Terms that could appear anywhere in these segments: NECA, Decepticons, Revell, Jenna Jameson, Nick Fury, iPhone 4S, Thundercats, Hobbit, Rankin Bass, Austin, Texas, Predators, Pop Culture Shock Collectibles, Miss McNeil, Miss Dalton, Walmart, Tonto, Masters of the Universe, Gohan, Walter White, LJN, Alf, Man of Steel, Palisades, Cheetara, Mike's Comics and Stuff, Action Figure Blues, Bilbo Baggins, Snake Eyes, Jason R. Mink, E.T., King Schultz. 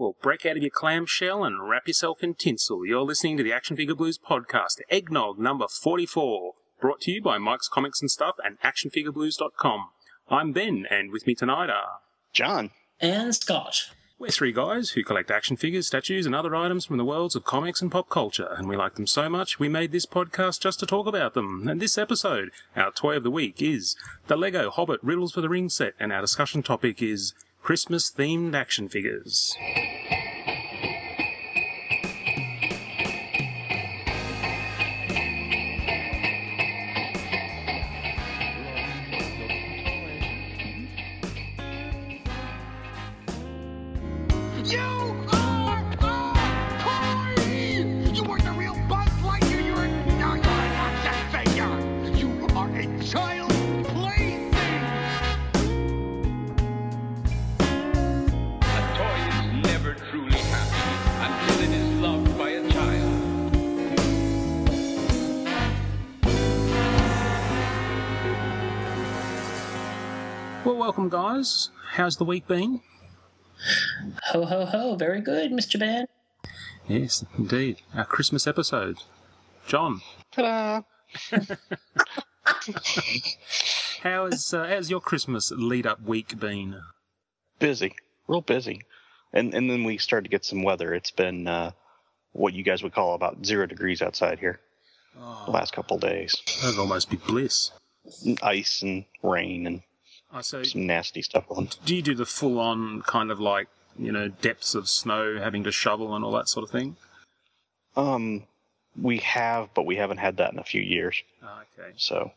Well, break out of your clamshell and wrap yourself in tinsel. You're listening to the Action Figure Blues podcast, Eggnog number 44, brought to you by Mike's Comics and Stuff and actionfigureblues.com. I'm Ben, and with me tonight are... John. And Scott. We're three guys who collect action figures, statues, and other items from the worlds of comics and pop culture, and we like them so much we made this podcast just to talk about them. And this episode, our toy of the week is the Lego Hobbit Riddles for the Ring set, and our discussion topic is... Christmas-themed action figures. Welcome, guys. How's the week been? Ho, ho, ho. Very good, Mr. Ben. Yes, indeed. Our Christmas episode. John. Ta-da! How's your Christmas lead-up week been? Busy. Real busy. And then we started to get some weather. It's been what you guys would call about 0 degrees outside here the last couple of days. That'd almost be bliss. Ice and rain and... So some nasty stuff on. Do you do the full-on kind of like, you know, depths of snow, having to shovel and all that sort of thing? We have, but we haven't had that in a few years. Oh, okay. So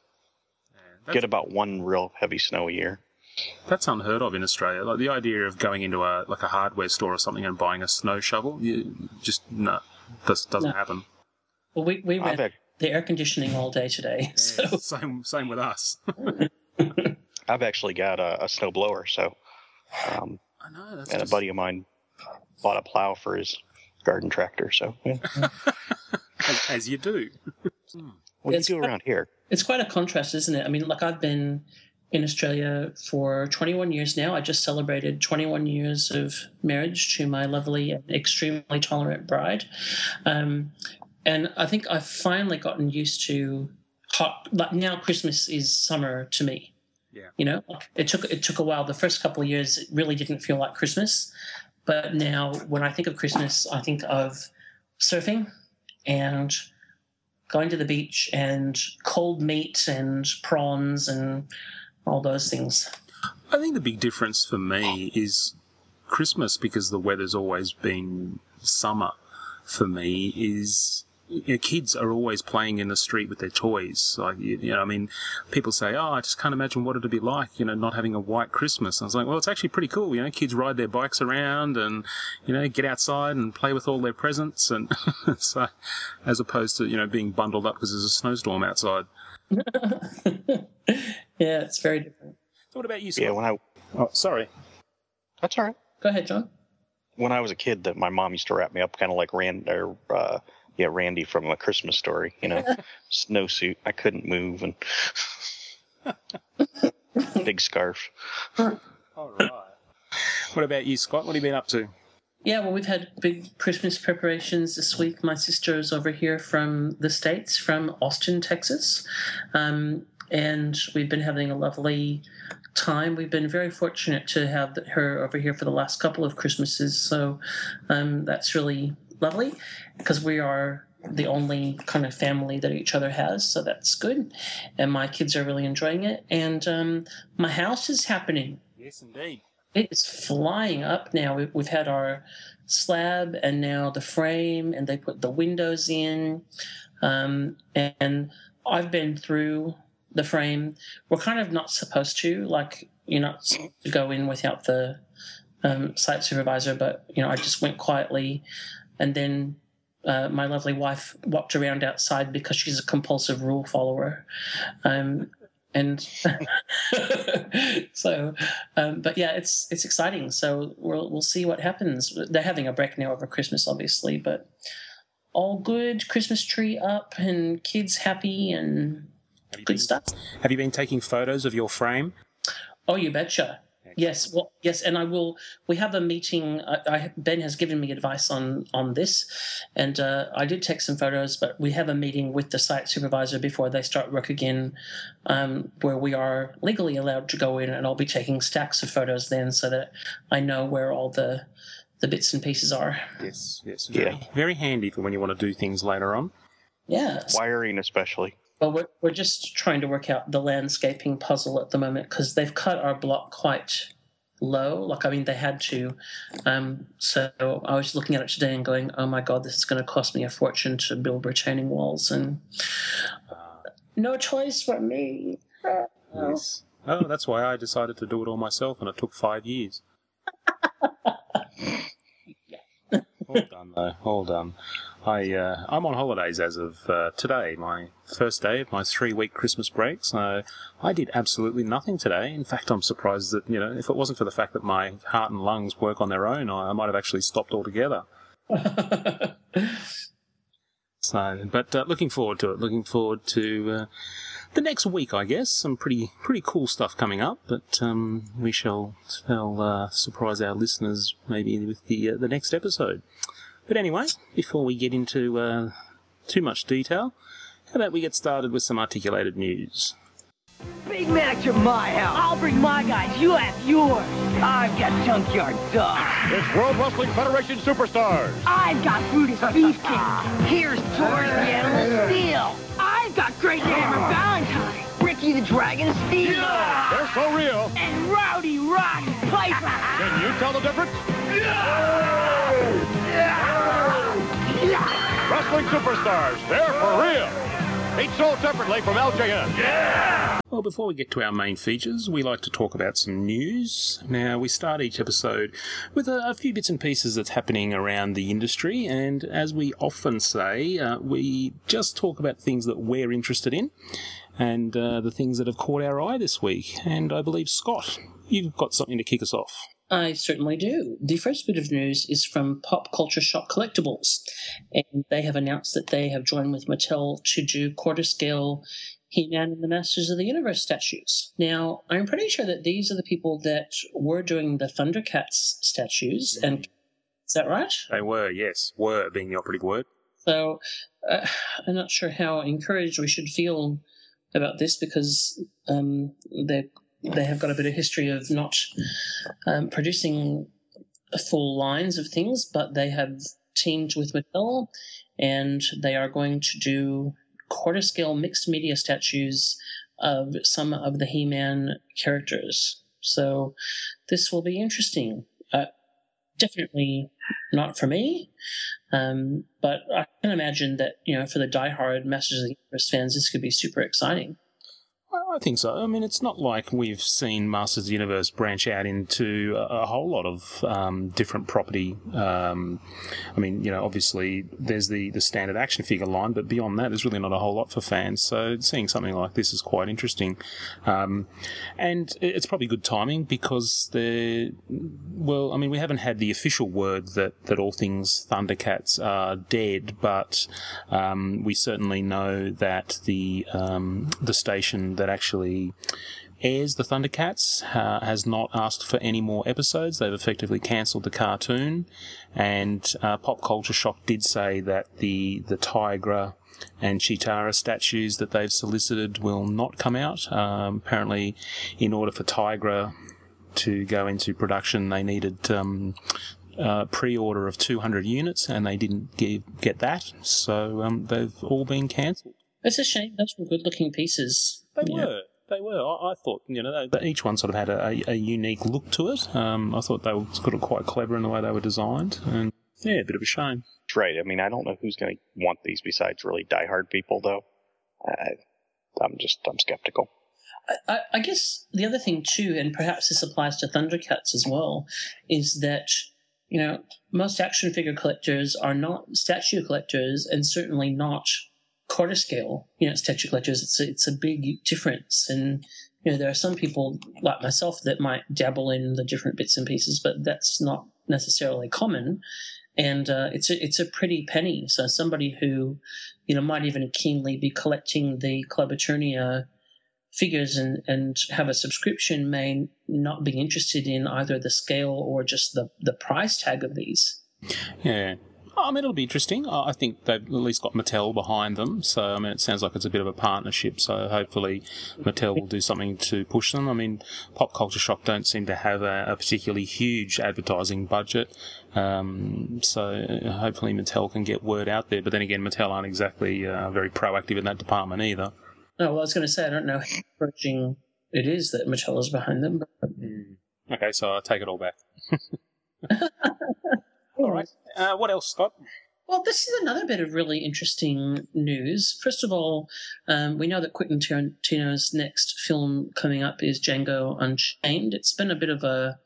yeah, get about one real heavy snow a year. That's unheard of in Australia. Like the idea of going into a hardware store or something and buying a snow shovel, doesn't happen. Well, we went the air conditioning all day today. Yeah, so. Same with us. I've actually got a snow blower, so I know, that's a buddy of mine bought a plow for his garden tractor. So, yeah. as you do, what do you do around here? It's quite a contrast, isn't it? I mean, like I've been in Australia for 21 years now. I just celebrated 21 years of marriage to my lovely and extremely tolerant bride, and I think I've finally gotten used to hot. Like now, Christmas is summer to me. Yeah. You know, it took a while. The first couple of years, it really didn't feel like Christmas. But now when I think of Christmas, I think of surfing and going to the beach and cold meat and prawns and all those things. I think the big difference for me is Christmas, because the weather's always been summer for me, is... Your kids are always playing in the street with their toys. Like, you know, I mean, people say, "Oh, I just can't imagine what it'd be like, you know, not having a white Christmas." And I was like, "Well, it's actually pretty cool. You know, kids ride their bikes around and, you know, get outside and play with all their presents." And so, as opposed to, you know, being bundled up because there's a snowstorm outside. Yeah, it's very different. So, what about you, Scott? Yeah, oh, sorry, that's all right. Go ahead, John. When I was a kid, that my mom used to wrap me up, kind of like Randy from A Christmas Story, you know, snowsuit. I couldn't move and big scarf. All right. What about you, Scott? What have you been up to? Yeah, well, we've had big Christmas preparations this week. My sister is over here from the States, from Austin, Texas, and we've been having a lovely time. We've been very fortunate to have her over here for the last couple of Christmases, so that's really... lovely, because we are the only kind of family that each other has, so that's good. And my kids are really enjoying it. And my house is happening. Yes, indeed. It's flying up now. We've had our slab and now the frame, and they put the windows in. And I've been through the frame. We're kind of not supposed to, like, you're not supposed to go in without the site supervisor, but, you know, I just went quietly. And then my lovely wife walked around outside because she's a compulsive rule follower. And so, but yeah, it's exciting. So we'll see what happens. They're having a break now over Christmas, obviously, but all good. Christmas tree up and kids happy and good stuff. Have you been taking photos of your frame? Oh, you betcha. Yes, well, yes, and I will. We have a meeting. Ben has given me advice on this, and I did take some photos. But we have a meeting with the site supervisor before they start work again, where we are legally allowed to go in, and I'll be taking stacks of photos then, so that I know where all the bits and pieces are. Yes, yes, very handy for when you want to do things later on. Yeah, wiring especially. Well, we're just trying to work out the landscaping puzzle at the moment because they've cut our block quite low. Like, I mean, they had to. So I was looking at it today and going, oh, my God, this is going to cost me a fortune to build retaining walls. And no choice for me. Yes. Oh, that's why I decided to do it all myself, and it took 5 years. All done, though. All done. I'm on holidays as of today, my first day of my 3-week Christmas break, so I did absolutely nothing today. In fact, I'm surprised that, you know, if it wasn't for the fact that my heart and lungs work on their own, I might have actually stopped altogether. So, but looking forward to it, looking forward to the next week, I guess. Some pretty cool stuff coming up, but we shall surprise our listeners maybe with the next episode. But anyway, before we get into too much detail, how about we get started with some articulated news? Big Mac to my house. I'll bring my guys. You have yours. I've got junkyard dogs. It's World Wrestling Federation superstars. I've got Brutus Beefcake. Here's Tori the Animal Steel. I've got Great Hammer Valentine. Ricky the Dragon Steel. They're so real. And Rowdy Roddy Piper. Can you tell the difference? Wrestling superstars, they're for real. Each sold separately from LJN. Yeah! Well, before we get to our main features, we like to talk about some news. Now, we start each episode with a few bits and pieces that's happening around the industry, and as we often say, we just talk about things that we're interested in, and the things that have caught our eye this week. And I believe, Scott, you've got something to kick us off. I certainly do. The first bit of news is from Pop Culture Shock Collectibles, and they have announced that they have joined with Mattel to do quarter-scale He-Man and the Masters of the Universe statues. Now, I'm pretty sure that these are the people that were doing the Thundercats statues, and is that right? They were, yes. Were being the operative word. So I'm not sure how encouraged we should feel about this because they have got a bit of history of not producing full lines of things, but they have teamed with Mattel, and they are going to do quarter-scale mixed media statues of some of the He-Man characters. So this will be interesting. Definitely not for me, but I can imagine that, you know, for the diehard Masters of the Universe fans, this could be super exciting. I think so. I mean, it's not like we've seen Masters of the Universe branch out into a whole lot of different property. I mean, you know, obviously there's the standard action figure line, but beyond that, there's really not a whole lot for fans. So seeing something like this is quite interesting. And it's probably good timing because well, I mean, we haven't had the official word that all things Thundercats are dead, but we certainly know that the station that actually airs the Thundercats has not asked for any more episodes. They've effectively cancelled the cartoon, and Pop Culture Shock did say that the Tigra and Cheetara statues that they've solicited will not come out. Apparently, in order for Tigra to go into production, they needed pre-order of 200 units, and they didn't get that, so they've all been cancelled. It's a shame. Those were good-looking pieces. They were. I thought, you know, each one sort of had a unique look to it. I thought they were sort of quite clever in the way they were designed, and yeah, a bit of a shame. That's right. I mean, I don't know who's going to want these besides really diehard people, though. I'm skeptical. I guess the other thing too, and perhaps this applies to Thundercats as well, is that, you know, most action figure collectors are not statue collectors, and certainly not quarter scale, you know, statue collectors. It's a big difference, and you know there are some people like myself that might dabble in the different bits and pieces, but that's not necessarily common. And it's a pretty penny. So somebody who, you know, might even keenly be collecting the Club Eternia figures and have a subscription may not be interested in either the scale or just the price tag of these. Yeah. I mean, it'll be interesting. I think they've at least got Mattel behind them. So, I mean, it sounds like it's a bit of a partnership. So, hopefully, Mattel will do something to push them. I mean, Pop Culture Shock don't seem to have a particularly huge advertising budget. So, hopefully, Mattel can get word out there. But then again, Mattel aren't exactly very proactive in that department either. No, well, I was going to say, I don't know how encouraging it is that Mattel is behind them. But... Okay, so I take it all back. All right. What else, Scott? Well, this is another bit of really interesting news. First of all, we know that Quentin Tarantino's next film coming up is Django Unchained. It's been a bit of a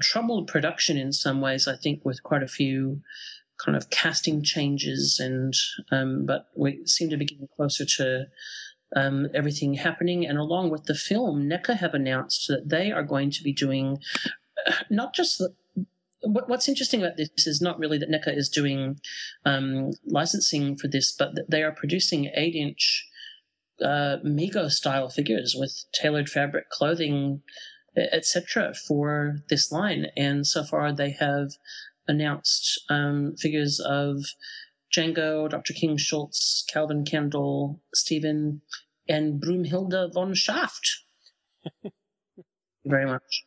troubled production in some ways, I think, with quite a few kind of casting changes, and but we seem to be getting closer to everything happening. And along with the film, NECA have announced that they are going to be doing not just the... What's interesting about this is not really that NECA is doing licensing for this, but that they are producing 8-inch Mego-style figures with tailored fabric, clothing, etc. for this line. And so far they have announced figures of Django, Dr. King Schultz, Calvin Kendall, Stephen, and Brumhilde von Schaft. Thank you very much.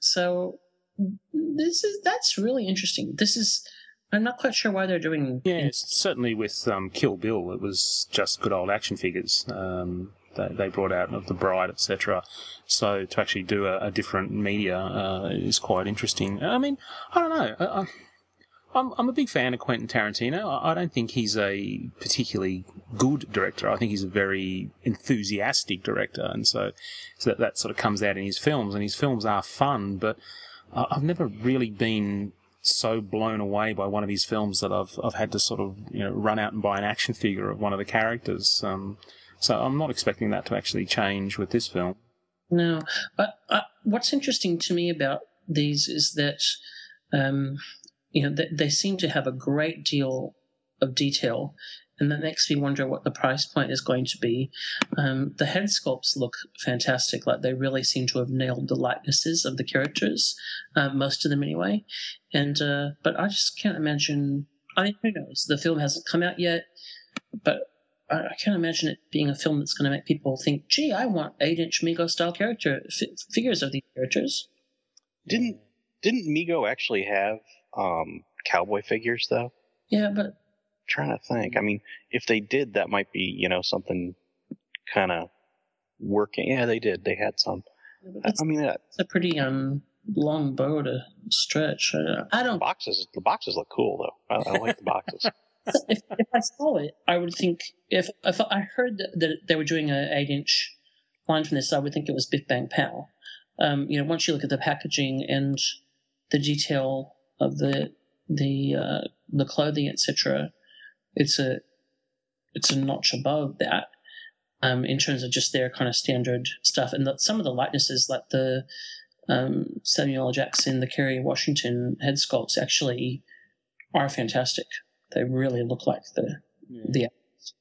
So... That's really interesting. I'm not quite sure why they're doing. Yeah, certainly with Kill Bill, it was just good old action figures they brought out of The Bride, etc. So to actually do a different media is quite interesting. I mean, I don't know. I'm a big fan of Quentin Tarantino. I don't think he's a particularly good director. I think he's a very enthusiastic director, and so that sort of comes out in his films. And his films are fun, but I've never really been so blown away by one of his films that I've had to sort of, you know, run out and buy an action figure of one of the characters. So I'm not expecting that to actually change with this film. No, but what's interesting to me about these is that they seem to have a great deal of detail, and that makes me wonder what the price point is going to be. The head sculpts look fantastic. Like, they really seem to have nailed the likenesses of the characters, most of them anyway. And but I just can't imagine... I mean, who knows? The film hasn't come out yet, but I can't imagine it being a film that's going to make people think, gee, I want 8-inch Mego-style character figures of these characters. Didn't Mego actually have cowboy figures, though? Yeah, but... trying to think. I mean, if they did, that might be, you know, something kind of working. Yeah, they did. They had some. I mean, it's a pretty long bow to stretch. I don't. The boxes look cool though. I like the boxes. If I saw it, I would think if I heard that they were doing an 8-inch line from this, I would think it was Biff Bang Pow. You know, once you look at the packaging and the detail of the clothing, etc. It's a notch above that in terms of just their kind of standard stuff. And some of the likenesses, like the Samuel L. Jackson, the Kerry Washington head sculpts, actually are fantastic. They really look like the actors.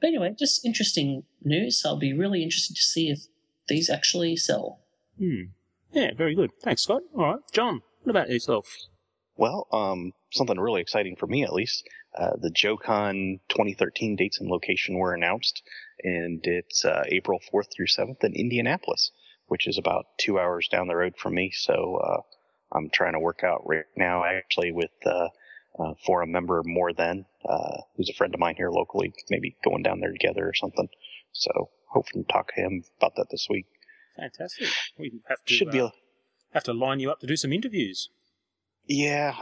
But anyway, just interesting news. I'll be really interested to see if these actually sell. Yeah, very good. Thanks, Scott. All right, John, what about yourself? Well, something really exciting for me, at least. The JoeCon 2013 dates and location were announced, and it's April 4th through 7th in Indianapolis, which is about 2 hours down the road from me. So I'm trying to work out right now, actually, with forum member More Than, who's a friend of mine here locally, maybe going down there together or something. So hopefully talk to him about that this week. Fantastic. We have to line you up to do some interviews. Yeah,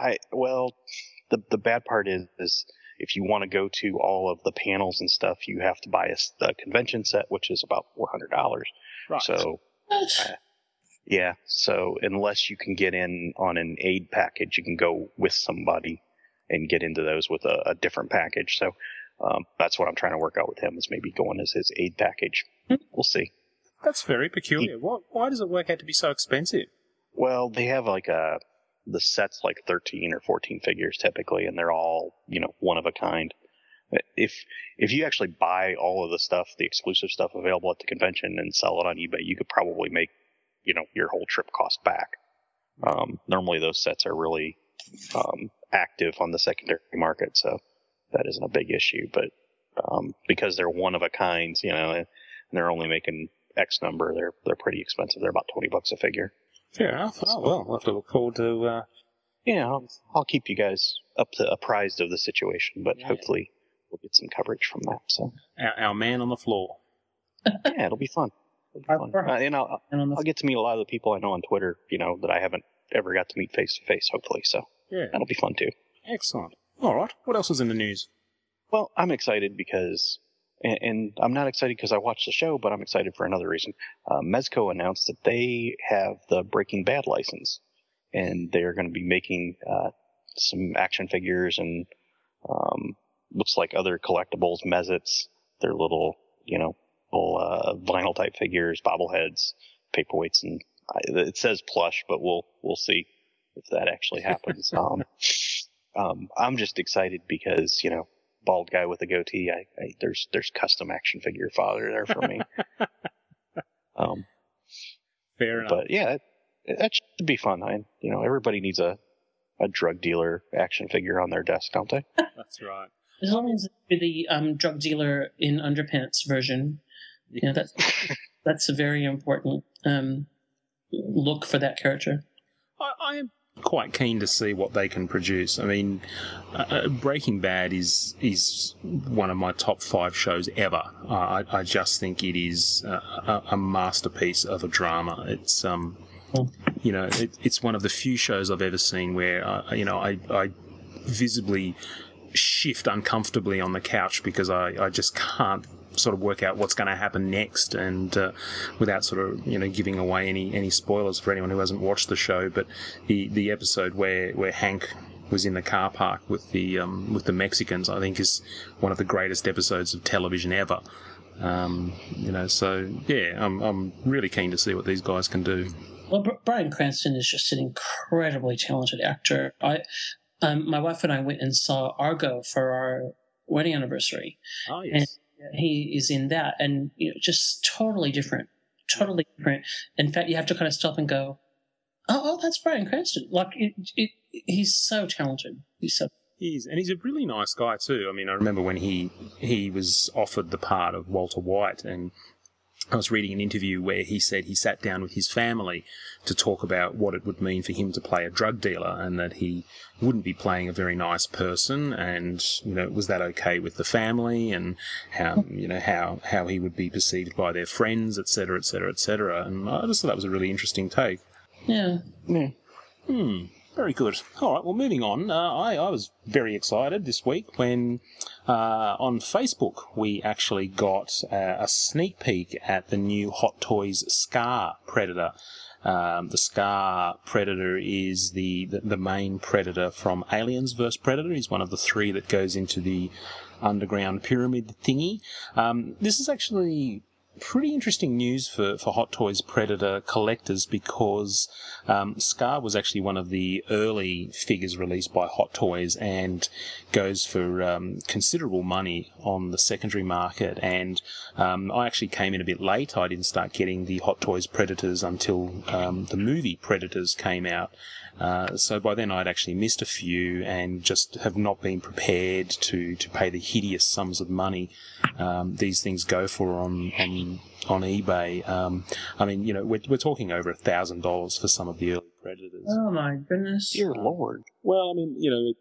The bad part is if you want to go to all of the panels and stuff, you have to buy a convention set, which is about $400. Right. So, yeah. So unless you can get in on an aid package, you can go with somebody and get into those with a different package. So that's what I'm trying to work out with him, is maybe going as his aid package. We'll see. That's very peculiar. Why does it work out to be so expensive? Well, they have like the set's like 13 or 14 figures typically, and they're all, you know, one of a kind. If you actually buy all of the stuff, the exclusive stuff available at the convention, and sell it on eBay, you could probably make, you know, your whole trip cost back. Normally those sets are really active on the secondary market, so that isn't a big issue. But because they're one of a kind, you know, and they're only making X number, they're pretty expensive. They're about $20 a figure. Fair enough. Oh, well, we'll have to look forward to... Yeah, I'll keep you guys apprised of the situation, but hopefully we'll get some coverage from that. So our man on the floor. Yeah, it'll be fun. And I'll get to meet a lot of the people I know on Twitter, you know, that I haven't ever got to meet face to face, hopefully. So yeah, that'll be fun too. Excellent. All right. What else is in the news? Well, I'm excited because, and I'm not excited because I watched the show, but I'm excited for another reason. Mezco announced that they have the Breaking Bad license. And they're going to be making some action figures and looks like other collectibles, mezzets, their little, you know, little vinyl type figures, bobbleheads, paperweights, and it says plush, but we'll see if that actually happens. I'm just excited because, you know, bald guy with a goatee, there's custom action figure father there for me. Fair enough. But yeah. That should be fun. You know, everybody needs a drug dealer action figure on their desk, don't they? That's right. As long as it's the drug dealer in underpants version, you know, that's a very important look for that character. I am quite keen to see what they can produce. I mean, Breaking Bad is one of my top 5 shows ever. I just think it is a masterpiece of a drama. It's you know, it's one of the few shows I've ever seen where, you know, I visibly shift uncomfortably on the couch because I just can't sort of work out what's going to happen next, and without sort of, you know, giving away any spoilers for anyone who hasn't watched the show, but the episode where Hank was in the car park with the Mexicans, I think is one of the greatest episodes of television ever. You know, so yeah, I'm really keen to see what these guys can do. Well, Bryan Cranston is just an incredibly talented actor. My wife and I went and saw Argo for our wedding anniversary. Oh, yes. And he is in that, and you know, just totally different. In fact, you have to kind of stop and go, "Oh, that's Bryan Cranston!" Like, he's so talented. He is, and he's a really nice guy too. I mean, I remember when he was offered the part of Walter White, and I was reading an interview where he said he sat down with his family to talk about what it would mean for him to play a drug dealer, and that he wouldn't be playing a very nice person, and, you know, was that okay with the family, and how, you know, how he would be perceived by their friends, et cetera, et cetera, et cetera. And I just thought that was a really interesting take. Yeah. Yeah. Very good. All right, well, moving on. I was very excited this week when on Facebook we actually got a sneak peek at the new Hot Toys Scar Predator. The Scar Predator is the main Predator from Aliens vs. Predator. He's one of the 3 that goes into the underground pyramid thingy. This is actually... pretty interesting news for Hot Toys Predator collectors, because Scar was actually one of the early figures released by Hot Toys and goes for considerable money on the secondary market. And I actually came in a bit late. I didn't start getting the Hot Toys Predators until the movie Predators came out. So by then I'd actually missed a few and just have not been prepared to pay the hideous sums of money these things go for on eBay. I mean, you know, we're talking over $1,000 for some of the early Predators. Oh my goodness, dear Lord! Well, I mean, you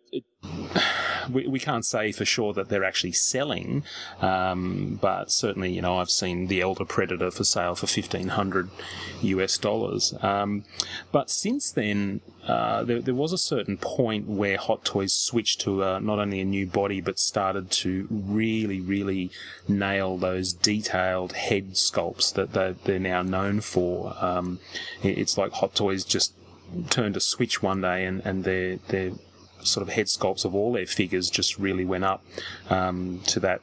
know, we can't say for sure that they're actually selling, but certainly, you know, I've seen the Elder Predator for sale for $1,500 US. But since then, there was a certain point where Hot Toys switched to not only a new body, but started to really, really nail those detailed head sculpts that they're now known for. It's like Hot Toys just turned a switch one day, and their sort of head sculpts of all their figures just really went up to that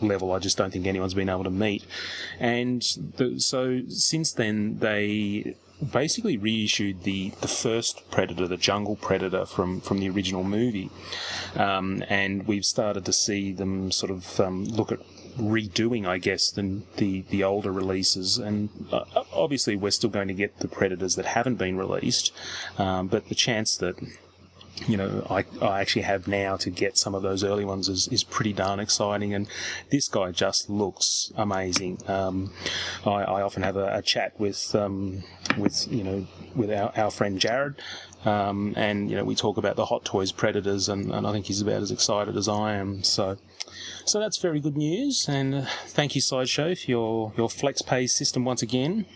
level I just don't think anyone's been able to meet. And so since then, they basically reissued the first Predator, the Jungle Predator from the original movie. And we've started to see them sort of look at redoing, I guess, than the older releases, and obviously we're still going to get the Predators that haven't been released, but the chance that, you know, I actually have now to get some of those early ones is pretty darn exciting, and this guy just looks amazing. I often have a chat with our friend Jared, and you know, we talk about the Hot Toys Predators, and I think he's about as excited as I am. So that's very good news, and thank you, Sideshow, for your FlexPay system once again.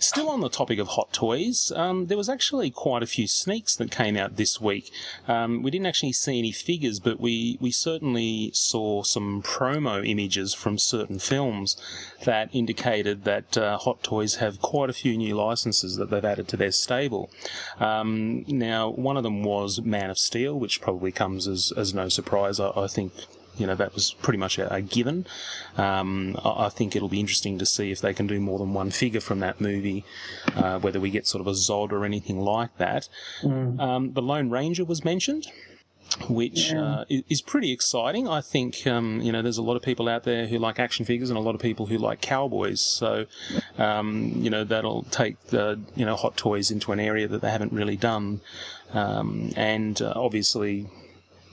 Still on the topic of Hot Toys, there was actually quite a few sneaks that came out this week. We didn't actually see any figures, but we certainly saw some promo images from certain films that indicated that Hot Toys have quite a few new licenses that they've added to their stable. Now, one of them was Man of Steel, which probably comes as no surprise, I think. You know, that was pretty much a given. I think it'll be interesting to see if they can do more than one figure from that movie, whether we get sort of a Zod or anything like that. Mm. The Lone Ranger was mentioned, which is pretty exciting. I think, you know, there's a lot of people out there who like action figures and a lot of people who like cowboys. So, you know, that'll take the, you know, Hot Toys into an area that they haven't really done. And obviously,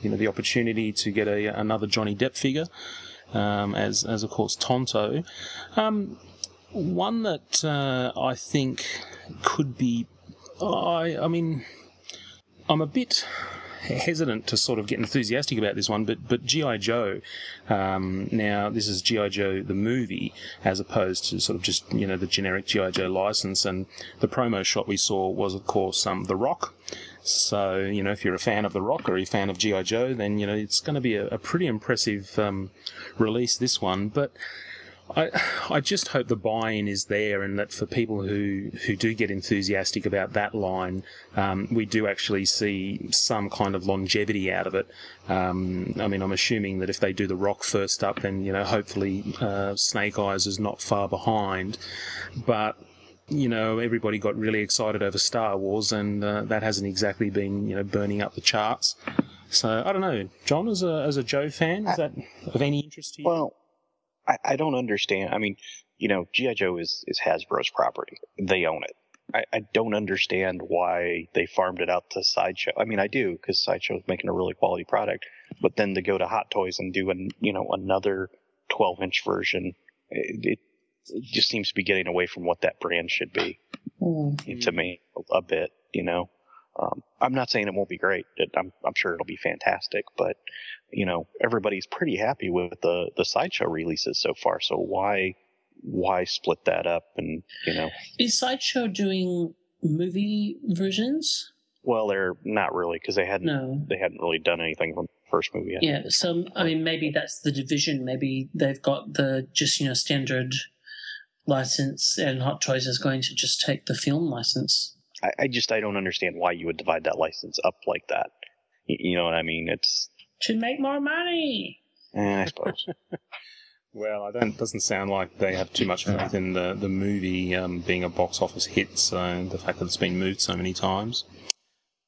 you know, the opportunity to get another Johnny Depp figure, as of course Tonto. One that I think could be, I mean, I'm a bit hesitant to sort of get enthusiastic about this one, but G.I. Joe. Now, this is G.I. Joe the movie, as opposed to sort of just, you know, the generic G.I. Joe license, and the promo shot we saw was, of course, The Rock. So, you know, if you're a fan of The Rock or a fan of G.I. Joe, then, you know, it's going to be a pretty impressive release, this one. But I just hope the buy-in is there, and that for people who do get enthusiastic about that line, we do actually see some kind of longevity out of it. I mean, I'm assuming that if they do The Rock first up, then, you know, hopefully Snake Eyes is not far behind. But, you know, everybody got really excited over Star Wars, and that hasn't exactly been, you know, burning up the charts. So, I don't know. John, as a Joe fan, is that of any interest to you? Well, I don't understand. I mean, you know, G.I. Joe is Hasbro's property. They own it. I don't understand why they farmed it out to Sideshow. I mean, I do, because Sideshow's making a really quality product. But then to go to Hot Toys and do another 12-inch version, it just seems to be getting away from what that brand should be, mm-hmm. to me, a bit, you know. I'm not saying it won't be great. I'm sure it'll be fantastic, but, you know, everybody's pretty happy with the Sideshow releases so far. So why split that up? And, you know, is Sideshow doing movie versions? Well, they're not really, because they hadn't really done anything from the first movie. Yeah. So, I mean, maybe that's the division. Maybe they've got the just, you know, standard license, and Hot Toys is going to just take the film license. I don't understand why you would divide that license up like that. You know what I mean? It's to make more money. I suppose. Well, it doesn't sound like they have too much faith in the movie being a box office hit. So the fact that it's been moved so many times,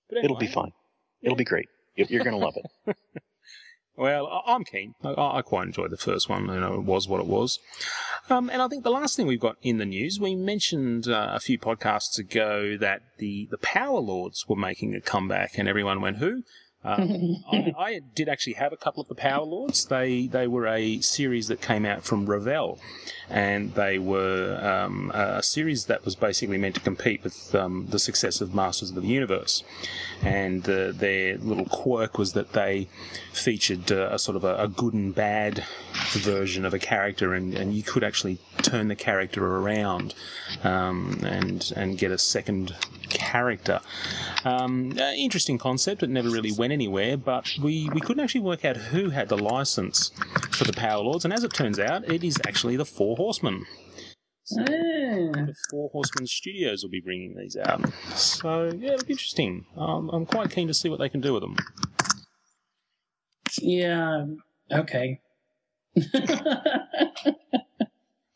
but anyway, it'll be fine. It'll be great. You're going to love it. Well, I'm keen. I quite enjoyed the first one. You know, it was what it was. And I think the last thing we've got in the news, we mentioned a few podcasts ago that the Power Lords were making a comeback, and everyone went, who? I did actually have a couple of the Power Lords. They were a series that came out from Revell, and they were a series that was basically meant to compete with the success of Masters of the Universe. And their little quirk was that they featured a sort of a good and bad version of a character, and you could actually turn the character around and get a second character. Interesting concept. It never really went anywhere, but we couldn't actually work out who had the license for the Power Lords, and as it turns out, it is actually the Four Horsemen. So the Four Horsemen Studios will be bringing these out. So, yeah, it'll be interesting. I'm quite keen to see what they can do with them. Yeah, okay.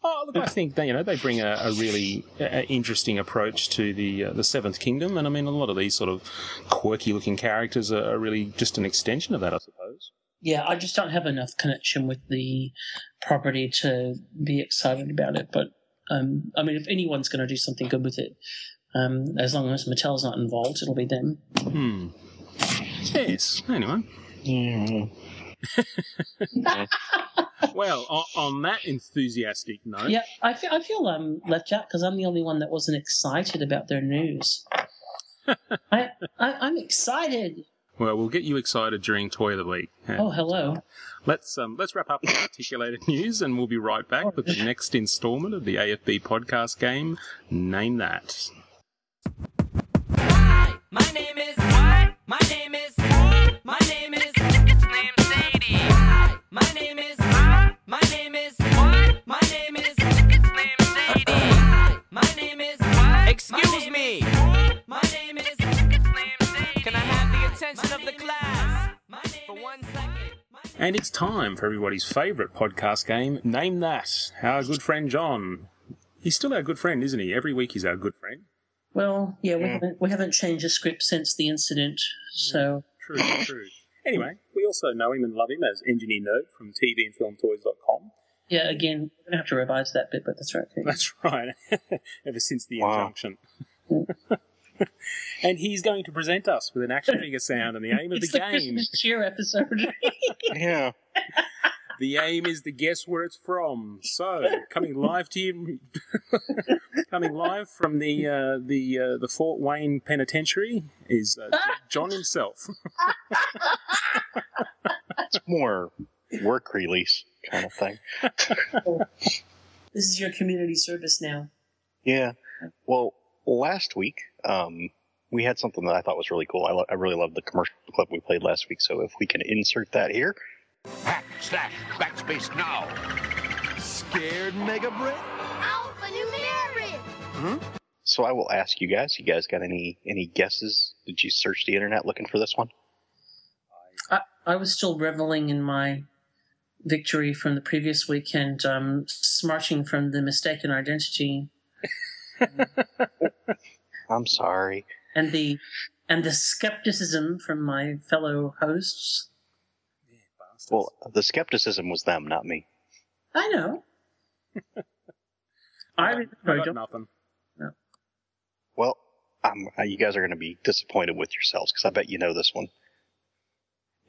Oh, look, I think that, you know, they bring a really interesting approach to the Seventh Kingdom, and I mean a lot of these sort of quirky-looking characters are really just an extension of that, I suppose. Yeah, I just don't have enough connection with the property to be excited about it, but I mean, if anyone's going to do something good with it, as long as Mattel's not involved, it'll be them. Hmm. Yes. Anyway. Yeah. Well, on that enthusiastic note, yeah, I feel left out because I'm the only one that wasn't excited about their news. I'm excited. Well, we'll get you excited during Toy of the Week. Oh, hello. Let's wrap up the articulated news, and we'll be right back with the next installment of the AFB podcast game. Name that. Hi, my name is. What? My name is. My name is. Excuse me. My name is. Can I have the attention of the class for 1 second? And it's time for everybody's favourite podcast game, Name That. Our good friend John. He's still our good friend, isn't he? Every week he's our good friend. Well, yeah, we haven't changed the script since the incident, so. True. Anyway, we also know him and love him as Engineer Nerd from TVandFilmToys.com. Yeah, again, we're going to have to revise that bit, but that's right. That's right. Ever since the injunction. And he's going to present us with an action figure sound and the aim of the game. It's the Christmas cheer episode. Yeah. The aim is to guess where it's from. So, coming live to you, coming live from the Fort Wayne Penitentiary is John himself. It's more work release kind of thing. This is your community service now. Yeah. Well, last week we had something that I thought was really cool. I really loved the commercial clip we played last week. So if we can insert that here. Hack, slash, backspace now. Scared Mega Brit? Alphanumeric! Huh? So I will ask you guys got any guesses? Did you search the internet looking for this one? I was still reveling in my victory from the previous weekend, smarching from the mistaken identity. I'm sorry. And the skepticism from my fellow hosts. Well, the skepticism was them, not me. I know. I got nothing. No. Well, you guys are going to be disappointed with yourselves because I bet you know this one.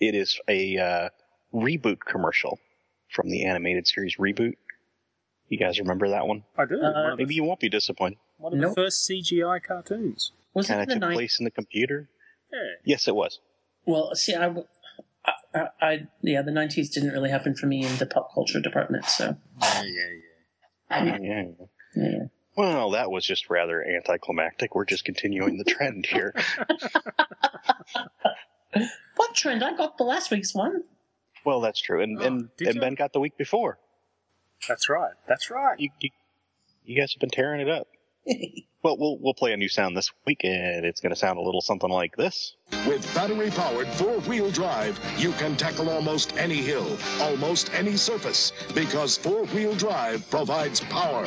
It is a Reboot commercial from the animated series Reboot. You guys remember that one? I do. Maybe you won't be disappointed. One of the first CGI cartoons. Wasn't it took place in the computer? Yeah. Yes, it was. Well, see, the 90s didn't really happen for me in the pop culture department, so. Yeah. Well, that was just rather anticlimactic. We're just continuing the trend here. What trend? I got the last week's one. Well, that's true. And Ben got the week before. That's right. You guys have been tearing it up. Well, we'll play a new sound this week, and it's going to sound a little something like this. With battery-powered four-wheel drive, you can tackle almost any hill, almost any surface, because four-wheel drive provides power.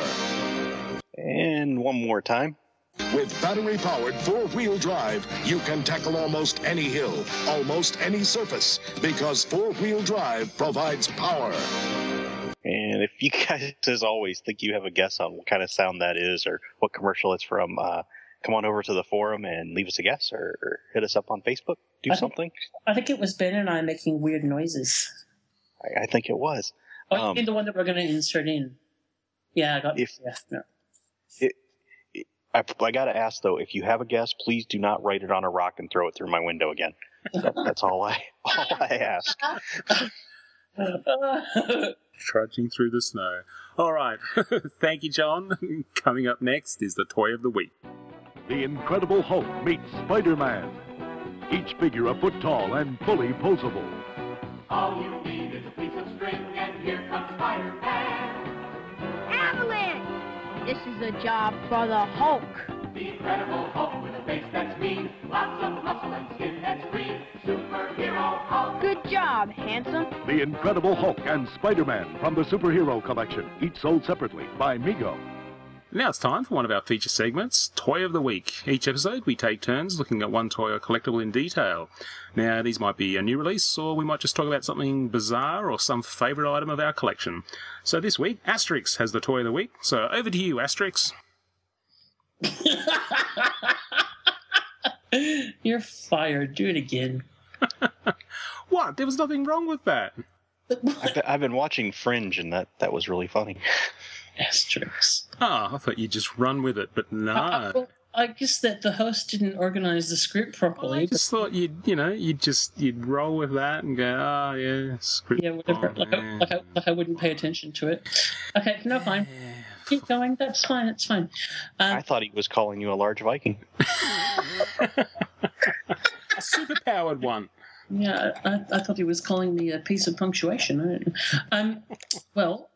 And one more time. With battery-powered four-wheel drive, you can tackle almost any hill, almost any surface, because four-wheel drive provides power. And if you guys, as always, think you have a guess on what kind of sound that is or what commercial it's from, come on over to the forum and leave us a guess or hit us up on Facebook. Do something. I think it was Ben and I making weird noises. I think it was. Oh, the one that we're going to insert in. Yeah, I got it. I got to ask, though, if you have a guess, please do not write it on a rock and throw it through my window again. That's all I ask. Trudging through the snow. All right. Thank you, John. Coming up next is the Toy of the Week. The Incredible Hulk meets Spider-Man. Each figure a foot tall and fully posable. All you need is a piece of string, and here comes Spider-Man. Avalanche! This is a job for the Hulk. The Incredible Hulk with a face that's mean. Lots of muscle and skin that's green. Superhero Hulk. Good job, handsome? The Incredible Hulk and Spider-Man from the Superhero Collection, each sold separately by Mego. Now it's time for one of our feature segments, Toy of the Week. Each episode we take turns looking at one toy or collectible in detail. Now these might be a new release, or we might just talk about something bizarre or some favourite item of our collection. So this week, Asterix has the Toy of the Week. So over to you, Asterix. You're fired. Do it again. What? There was nothing wrong with that. I've been watching Fringe, and that was really funny. Asterix. Oh, I thought you'd just run with it, but no. Well, I guess that the host didn't organise the script properly. Well, I just thought you'd roll with that and go, oh, yeah, script. Yeah, whatever. Like I wouldn't pay attention to it. Okay, no, fine. Keep going. That's fine. It's fine. I thought he was calling you a large Viking. A super-powered one. Yeah, I thought he was calling me a piece of punctuation. I don't know. Well,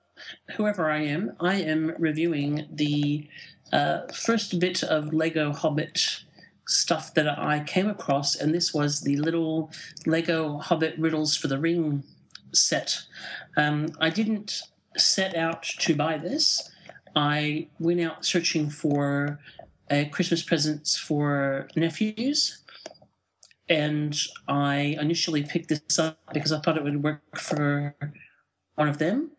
whoever I am reviewing the first bit of Lego Hobbit stuff that I came across, and this was the little Lego Hobbit Riddles for the Ring set. I didn't set out to buy this. I went out searching for Christmas presents for nephews, and I initially picked this up because I thought it would work for one of them.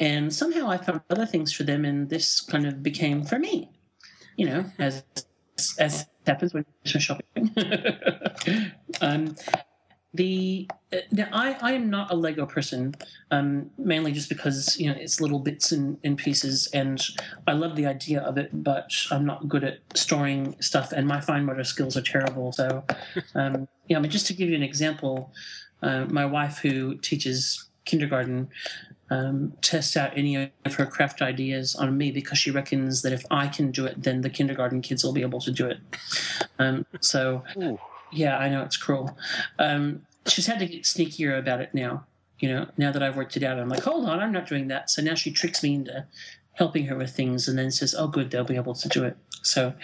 And somehow I found other things for them, and this kind of became for me, you know, as happens when you're shopping. Now I am not a Lego person, mainly just because, you know, it's little bits and pieces, and I love the idea of it, but I'm not good at storing stuff, and my fine motor skills are terrible. So, yeah, I mean, just to give you an example, my wife, who teaches kindergarten, test out any of her craft ideas on me because she reckons that if I can do it, then the kindergarten kids will be able to do it. Ooh. Yeah, I know, it's cruel. She's had to get sneakier about it now. You know, now that I've worked it out, I'm like, hold on, I'm not doing that. So now she tricks me into helping her with things, and then says, oh, good, they'll be able to do it. So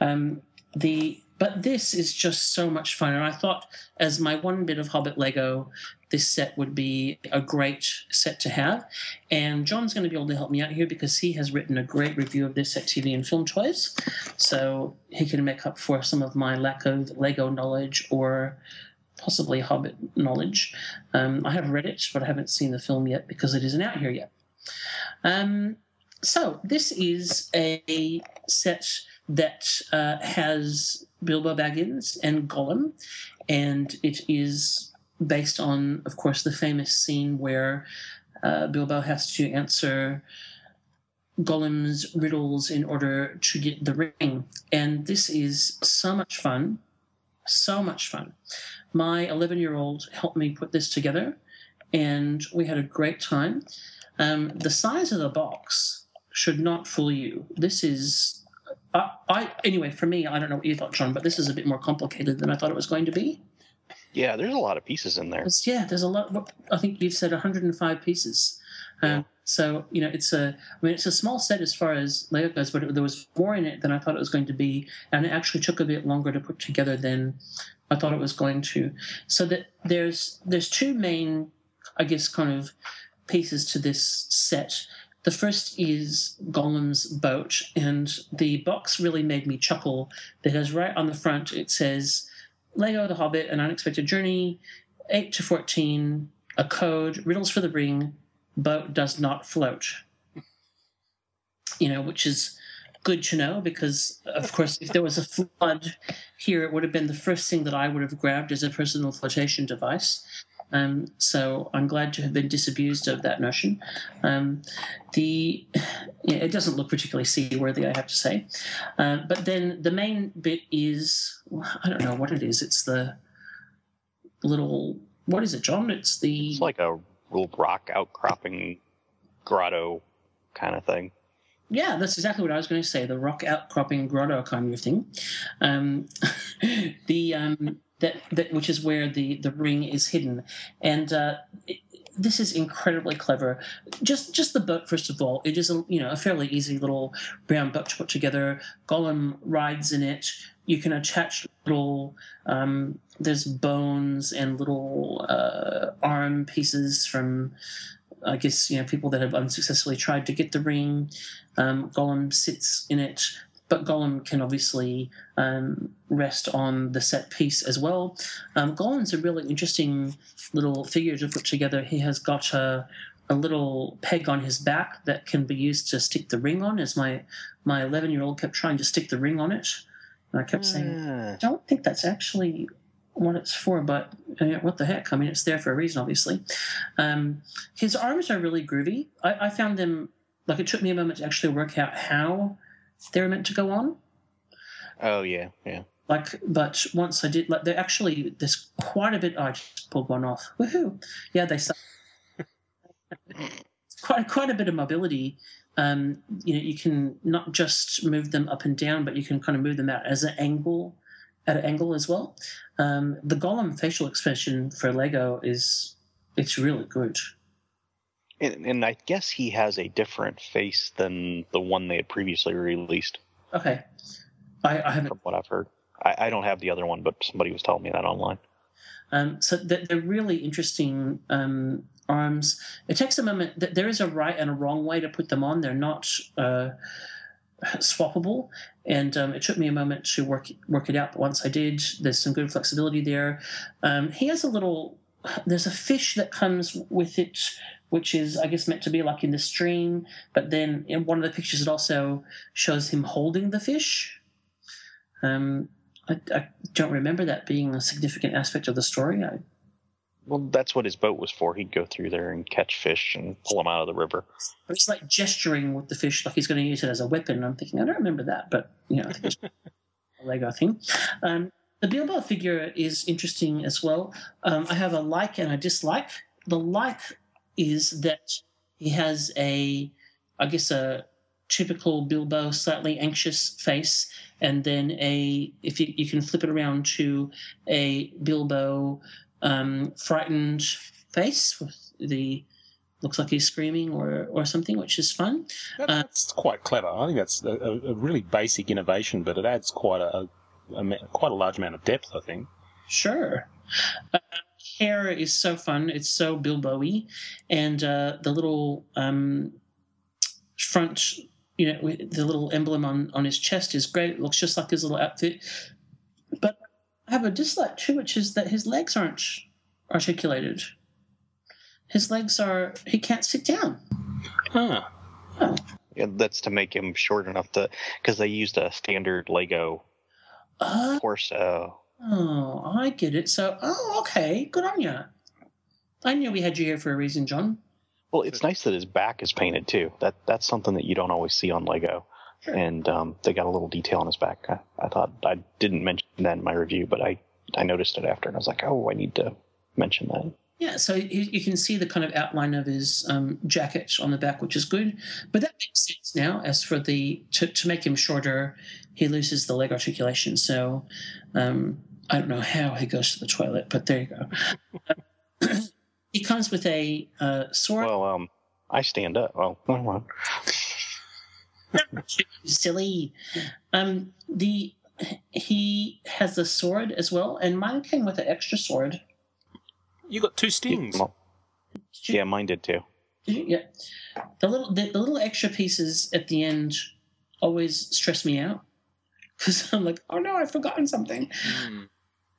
but this is just so much fun. And I thought, as my one bit of Hobbit Lego, this set would be a great set to have. And John's going to be able to help me out here because he has written a great review of this at TV and Film Toys. So he can make up for some of my lack of Lego knowledge or possibly Hobbit knowledge. I have read it, but I haven't seen the film yet because it isn't out here yet. So this is a set that has Bilbo Baggins and Gollum, and it is based on, of course, the famous scene where Bilbo has to answer Gollum's riddles in order to get the ring. And this is so much fun, so much fun. My 11-year-old helped me put this together, and we had a great time. The size of the box should not fool you. This is... anyway, for me, I don't know what you thought, John, but this is a bit more complicated than I thought it was going to be. Yeah, there's a lot of pieces in there. Yeah, there's a lot. I think you've said 105 pieces. Yeah. So, you know, it's a small set as far as Lego goes, but there was more in it than I thought it was going to be, and it actually took a bit longer to put together than I thought it was going to. So that there's two main, I guess, kind of pieces to this set. The first is Gollum's boat, and the box really made me chuckle. That has right on the front, it says, Lego the Hobbit, An Unexpected Journey, 8 to 14, a code, riddles for the ring, boat does not float. You know, which is good to know because, of course, if there was a flood here, it would have been the first thing that I would have grabbed as a personal flotation device. So I'm glad to have been disabused of that notion. It doesn't look particularly seaworthy, I have to say. But then the main bit is, well, I don't know what it is. It's the little, what is it, John? It's like a little rock outcropping grotto kind of thing. Yeah, that's exactly what I was going to say. The rock outcropping grotto kind of thing. Which is where the ring is hidden. And this is incredibly clever. Just the boat, first of all. It is a fairly easy little round boat to put together. Gollum rides in it. you can attach little, there's bones and little arm pieces from, I guess, you know, people that have unsuccessfully tried to get the ring. Gollum sits in it, but Gollum can obviously rest on the set piece as well. Gollum's a really interesting little figure to put together. He has got a little peg on his back that can be used to stick the ring on, as my 11-year-old kept trying to stick the ring on it. And I kept saying, I don't think that's actually what it's for, but what the heck? I mean, it's there for a reason, obviously. His arms are really groovy. I found them, like, it took me a moment to actually work out how they were meant to go on. Oh, yeah, yeah. Like, but once I did, like, they're actually, there's quite a bit, I just pulled one off. Woohoo! Yeah, they suck. Quite a bit of mobility. You know, you can not just move them up and down, but you can kind of move them out as an angle, at an angle as well. The Gollum facial expression for Lego it's really good. And I guess he has a different face than the one they had previously released. Okay, I haven't. From what I've heard, I don't have the other one, but somebody was telling me that online. So they're really interesting. Arms. It takes a moment. There is a right and a wrong way to put them on. They're not swappable, and it took me a moment to work it out. But once I did, there's some good flexibility there. He has a little. There's a fish that comes with it, which is, I guess, meant to be like in the stream. But then in one of the pictures, it also shows him holding the fish. I don't remember that being a significant aspect of the story. Well, that's what his boat was for. He'd go through there and catch fish and pull them out of the river. But it's like gesturing with the fish, like he's going to use it as a weapon. I'm thinking, I don't remember that, but, you know, I think it's a Lego thing. The Bilbo figure is interesting as well. I have a like and a dislike. The like is that he has a typical Bilbo, slightly anxious face, and then if you can flip it around to a Bilbo frightened face with the looks like he's screaming or something, which is fun. That's quite clever. I think that's a really basic innovation, but it adds quite a large amount of depth, I think. Sure. Hair is so fun. It's so Bilbo-y, and the little front, you know, the little emblem on his chest is great. It looks just like his little outfit, but I have a dislike too, which is that his legs aren't articulated. His legs are, he can't sit down. Huh. Oh. Yeah, that's to make him short enough to, because they used a standard Lego torso. Oh, I get it. So, okay. Good on you. I knew we had you here for a reason, John. Well, it's nice that his back is painted too. That's something that you don't always see on Lego. Sure. And they got a little detail on his back. I thought I didn't mention that in my review, but I noticed it after, and I was like, I need to mention that. Yeah, so you can see the kind of outline of his jacket on the back, which is good. But that makes sense now. As for to make him shorter, he loses the leg articulation. So I don't know how he goes to the toilet, but there you go. He comes with a sword. Well, I stand up. Well, come on. Silly. He has a sword as well, and mine came with an extra sword. You got two stings. Yeah, mine did too. Yeah, the little extra pieces at the end always stress me out because I'm like, oh no, I've forgotten something.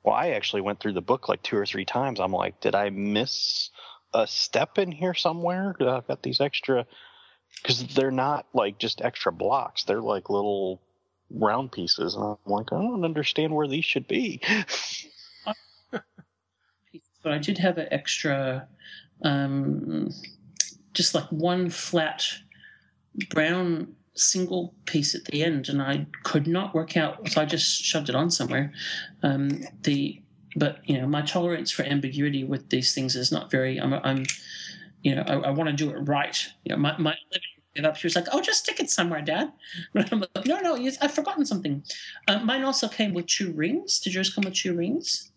Well, I actually went through the book like 2 or 3 times. I'm like, did I miss a step in here somewhere? I've got these extra. Because they're not, like, just extra blocks. They're, like, little round pieces. And I'm like, I don't understand where these should be. But I did have an extra, just, like, one flat brown single piece at the end. And I could not work out, so I just shoved it on somewhere. But, you know, my tolerance for ambiguity with these things is not very – you know, I want to do it right. You know, my 11-year-old, she was like, "Oh, just stick it somewhere, Dad." But I'm like, "No, I've forgotten something." Mine also came with 2 rings. Did yours come with 2 rings?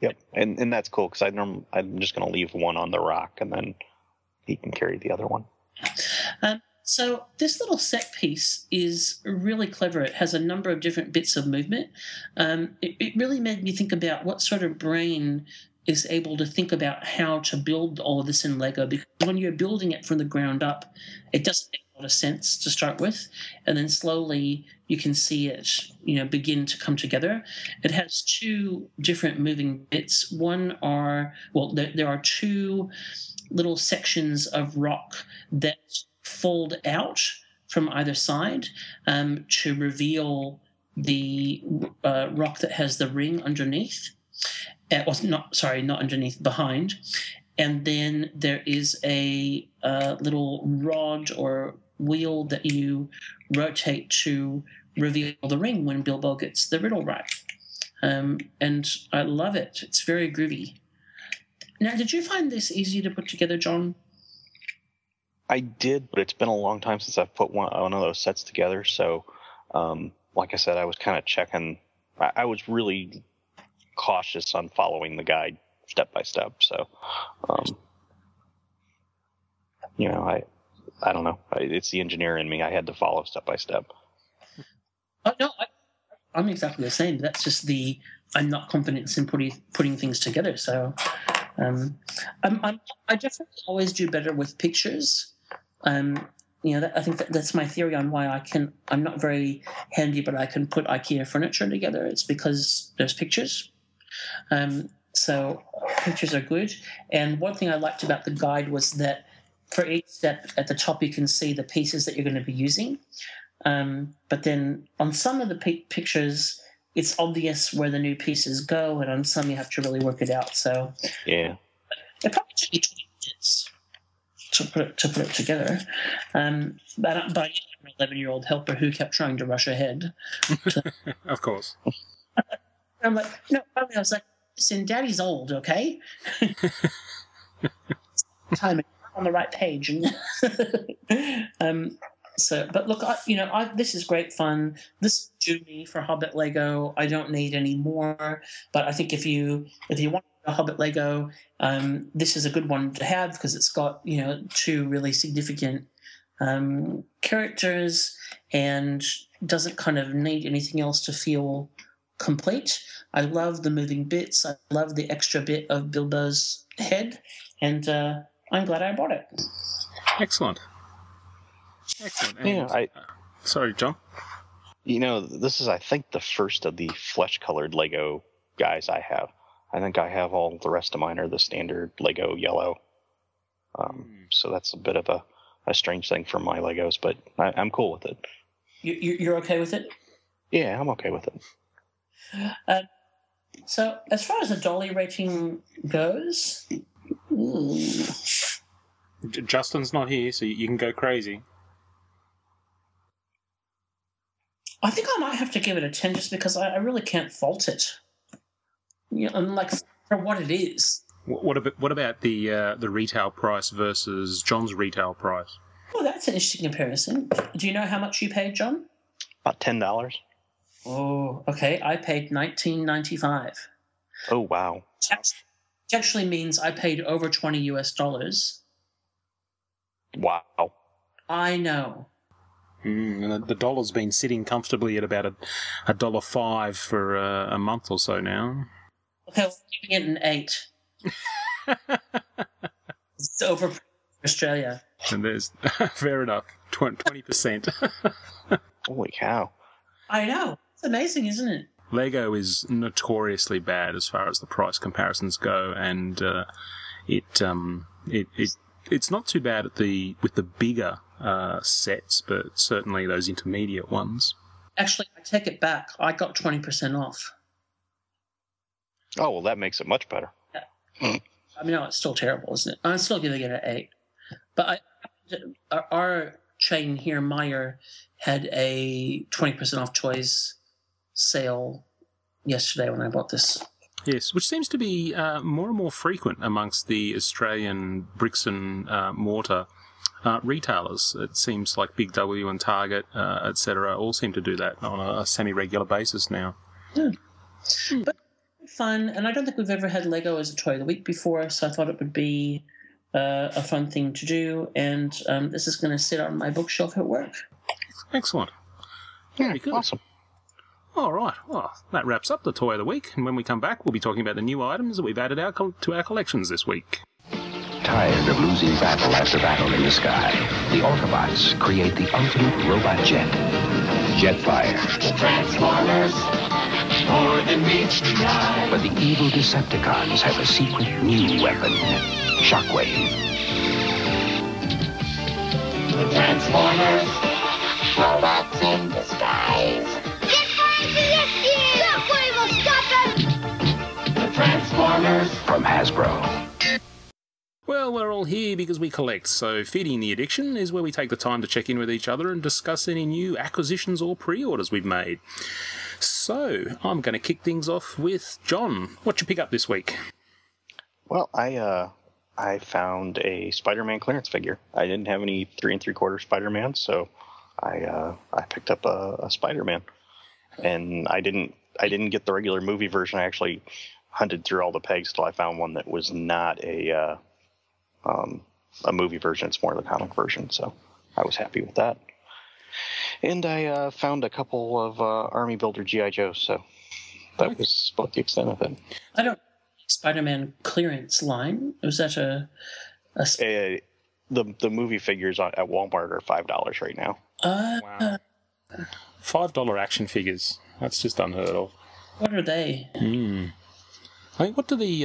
Yep. And that's cool because I'm just going to leave one on the rock, and then he can carry the other one. So this little set piece is really clever. It has a number of different bits of movement. It really made me think about what sort of brain is able to think about how to build all of this in Lego, because when you're building it from the ground up, it doesn't make a lot of sense to start with, and then slowly you can see it, you know, begin to come together. It has two different moving bits. One are, well, there are two little sections of rock that fold out from either side to reveal the rock that has the ring underneath. Behind. And then there is a little rod or wheel that you rotate to reveal the ring when Bilbo gets the riddle right. And I love it. It's very groovy. Now, did you find this easy to put together, John? I did, but it's been a long time since I've put one of those sets together. So, like I said, I was kind of checking. I was really cautious on following the guide step by step, so I don't know, it's the engineer in me. I had to follow step by step. I'm exactly the same. That's just the I'm not confident in putting things together, so I definitely always do better with pictures. I think that's my theory on why I'm not very handy, but I can put IKEA furniture together. It's because there's pictures. So pictures are good. And one thing I liked about the guide was that for each step at the top, you can see the pieces that you're going to be using. But then on some of the pictures, it's obvious where the new pieces go, and on some you have to really work it out. So yeah, it probably took me 20 minutes. To put it together, but I did have an 11-year-old helper who kept trying to rush ahead. Of course. I'm like, no. I was like, listen, Daddy's old, okay? Time on the right page, and so. But look, this is great fun. This drew me for Hobbit Lego. I don't need any more, but I think if you want Hobbit Lego, this is a good one to have because it's got two really significant characters and doesn't kind of need anything else to feel complete. I love the moving bits. I love the extra bit of Bilbo's head, and I'm glad I bought it. Excellent. And, sorry, John. This is I think the first of the flesh-colored Lego guys I have. I think I have all the rest of mine are the standard Lego yellow. So that's a bit of a strange thing for my Legos, but I'm cool with it. You're okay with it? Yeah, I'm okay with it. So as far as the dolly rating goes... Justin's not here, so you can go crazy. I think I might have to give it a 10 just because I really can't fault it. Yeah, and for what it is. What about the retail price versus John's retail price? Well, that's an interesting comparison. Do you know how much you paid, John? About $10. Oh, okay. I paid $19.95. Oh, wow. Which actually means I paid over $20. Wow. I know. And the dollar's been sitting comfortably at about $1.05 for a month or so now. Okay, well, I'm giving it an 8. It's over for Australia. And there's fair enough, 20%. Holy cow! I know, it's amazing, isn't it? Lego is notoriously bad as far as the price comparisons go, and it's not too bad with the bigger sets, but certainly those intermediate ones. Actually, I take it back. I got 20% off. Oh, well, that makes it much better. Yeah. I mean, no, it's still terrible, isn't it? I'm still giving it an 8. But our chain here, Meijer, had a 20% off toys sale yesterday when I bought this. Yes, which seems to be more and more frequent amongst the Australian bricks and mortar retailers. It seems like Big W and Target, etc., all seem to do that on a semi-regular basis now. Yeah. But fun, and I don't think we've ever had Lego as a toy of the week before, so I thought it would be a fun thing to do, and this is going to sit on my bookshelf at work. Excellent. Yeah, good. Awesome. All right. Well, that wraps up the Toy of the Week, and when we come back, we'll be talking about the new items that we've added to our collections this week. Tired of losing battle after battle in the sky, the Autobots create the ultimate robot jet. Jetfire. Transformers. More than meets the eye. But the evil Decepticons have a secret new weapon. Shockwave. The Transformers. Robots in disguise. Get far as the FDA! Shockwave will stop them! The Transformers. From Hasbro. Well, we're all here because we collect, so Feeding the Addiction is where we take the time to check in with each other and discuss any new acquisitions or pre-orders we've made. So, I'm going to kick things off with John. What'd you pick up this week? Well, I found a Spider-Man clearance figure. I didn't have any 3 3/4 Spider-Man, so I picked up a Spider-Man. And I didn't get the regular movie version. I actually hunted through all the pegs till I found one that was not a movie version. It's more the comic version, so I was happy with that. And I found a couple of Army Builder G.I. Joe, so that was about the extent of it. I don't Spider-Man clearance line. Was that the movie figures at Walmart are $5 right now. Wow. $5 action figures. That's just unheard of. What are they? I think what do the 3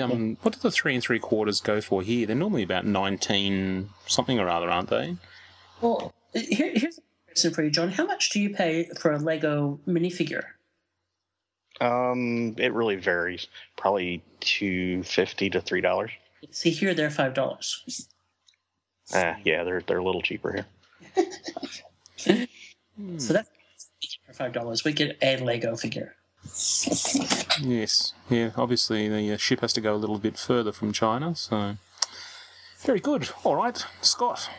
3/4 go for here? They're normally about 19 something or other, aren't they? Well, here's a question for you, John. How much do you pay for a Lego minifigure? It really varies. Probably $2.50 to $3. See, here they're $5. Yeah, they're a little cheaper here. So that's for $5. We get a Lego figure. Yes, yeah, obviously the ship has to go a little bit further from China, so very good. All right, Scott.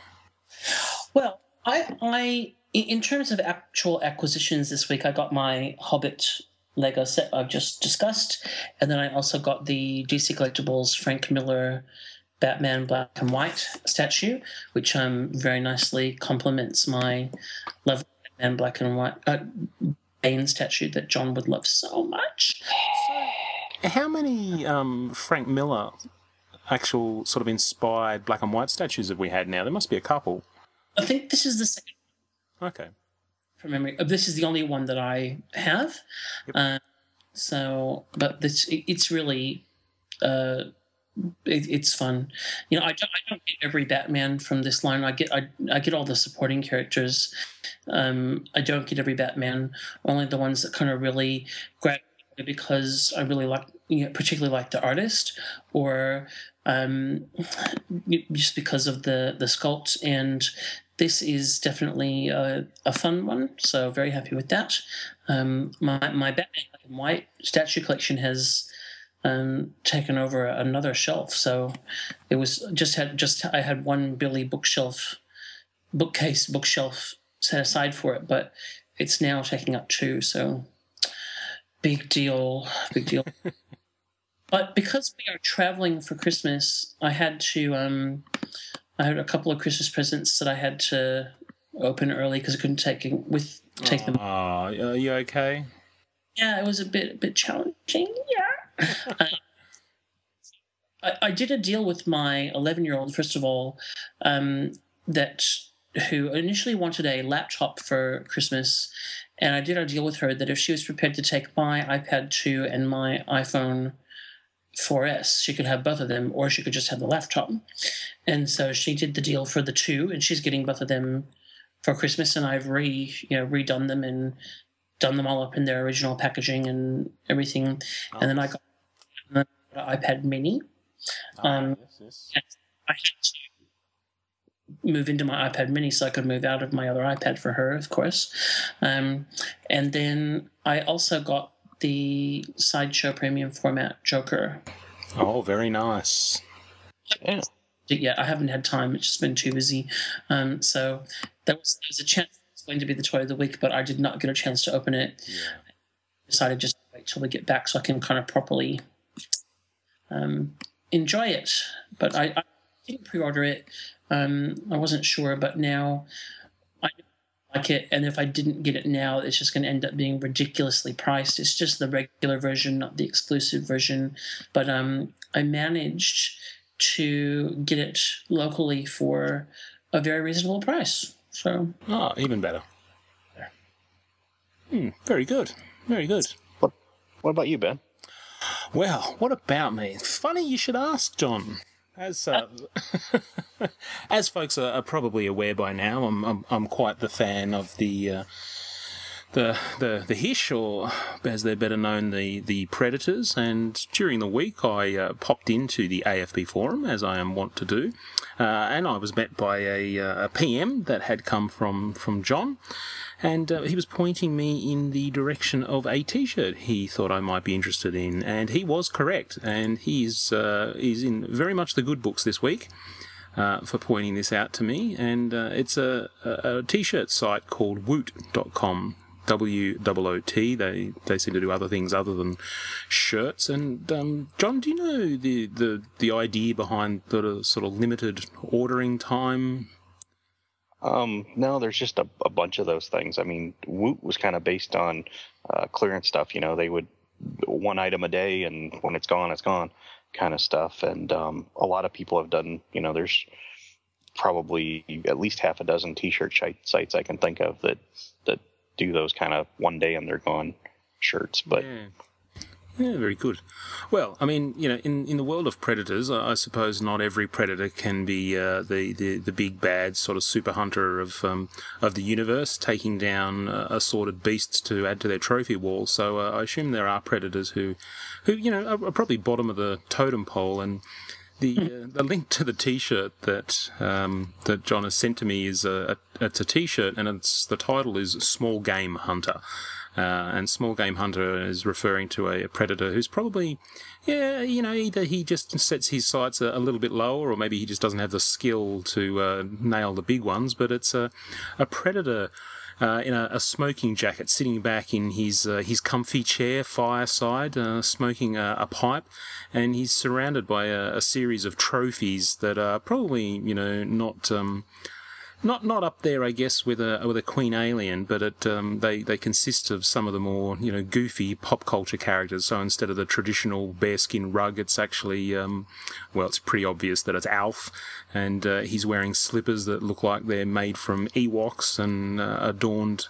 Well, I in terms of actual acquisitions this week, I got my Hobbit Lego set I've just discussed, and then I also got the DC Collectibles Frank Miller Batman Black and White statue, which very nicely complements my love of Batman Black and White statue that John would love so much. So, how many Frank Miller actual sort of inspired black and white statues have we had now? There must be a couple. I think this is the second. Okay. From memory, this is the only one that I have. Yep. So, but it's really it's fun. You know, I don't get every Batman from this line. I get all the supporting characters. I don't get every Batman, only the ones that kind of really grab me because I really like, you know, particularly like the artist, or just because of the sculpt. And this is definitely a fun one, so very happy with that. My Batman Black and White statue collection has taken over another shelf, so it was I had one Billy bookshelf set aside for it, but it's now taking up two, so big deal. But because we are traveling for Christmas, I had a couple of Christmas presents that I had to open early because I couldn't take them. Are you okay? Yeah, it was a bit challenging. Yeah. I did a deal with my 11-year-old, first of all, who initially wanted a laptop for Christmas, and I did a deal with her that if she was prepared to take my iPad 2 and my iPhone 4S, she could have both of them, or she could just have the laptop. And so she did the deal for the two, and she's getting both of them for Christmas, and I've redone them and done them all up in their original packaging and everything. Oh. And then I got an iPad mini. Yes. I had to move into my iPad mini so I could move out of my other iPad for her, of course. And then I also got the Sideshow premium format Joker. Oh, very nice. Yeah, I haven't had time. It's just been too busy. So there was a chance it was going to be the Toy of the Week, but I did not get a chance to open it. Yeah. I decided just to wait till we get back so I can kind of properly enjoy it. But I didn't pre-order it. I wasn't sure, but now I like it. And if I didn't get it now, it's just going to end up being ridiculously priced. It's just the regular version, not the exclusive version. But I managed to get it locally for a very reasonable price. So even better. Yeah. Very good. Very good. What about you, Ben? Well, what about me? It's funny you should ask, John. As as folks are probably aware by now, I'm quite the fan of the Hish, or as they're better known, the Predators. And during the week, I popped into the AFB forum, as I am wont to do, and I was met by a PM that had come from John. And he was pointing me in the direction of a T-shirt he thought I might be interested in, and he was correct. And he's in very much the good books this week for pointing this out to me. And it's a T-shirt site called woot.com. W-O-O-T. They seem to do other things other than shirts. And John, do you know the idea behind the sort of limited ordering time? No, there's just a bunch of those things. I mean, Woot was kind of based on clearance stuff. You know, they would one item a day, and when it's gone kind of stuff. And a lot of people have done, you know, there's probably at least half a dozen T-shirt sites I can think of that do those kind of one day and they're gone shirts. But yeah. Yeah, very good. Well, I mean, you know, in the world of predators, I suppose not every predator can be the big bad sort of super hunter of the universe, taking down assorted beasts to add to their trophy wall. So I assume there are predators who you know are probably bottom of the totem pole. And the link to the T-shirt that John has sent to me is it's a T-shirt, and the title is Small Game Hunter. And Small Game Hunter is referring to a predator who's probably, yeah, you know, either he just sets his sights a little bit lower, or maybe he just doesn't have the skill to nail the big ones. But it's a predator in a smoking jacket, sitting back in his comfy chair, fireside, smoking a pipe, and he's surrounded by a series of trophies that are probably, you know, not... Not up there, I guess, with a Queen Alien, but they consist of some of the more, you know, goofy pop culture characters. So instead of the traditional bearskin rug, it's actually, well, it's pretty obvious that it's Alf, and he's wearing slippers that look like they're made from Ewoks, and adorned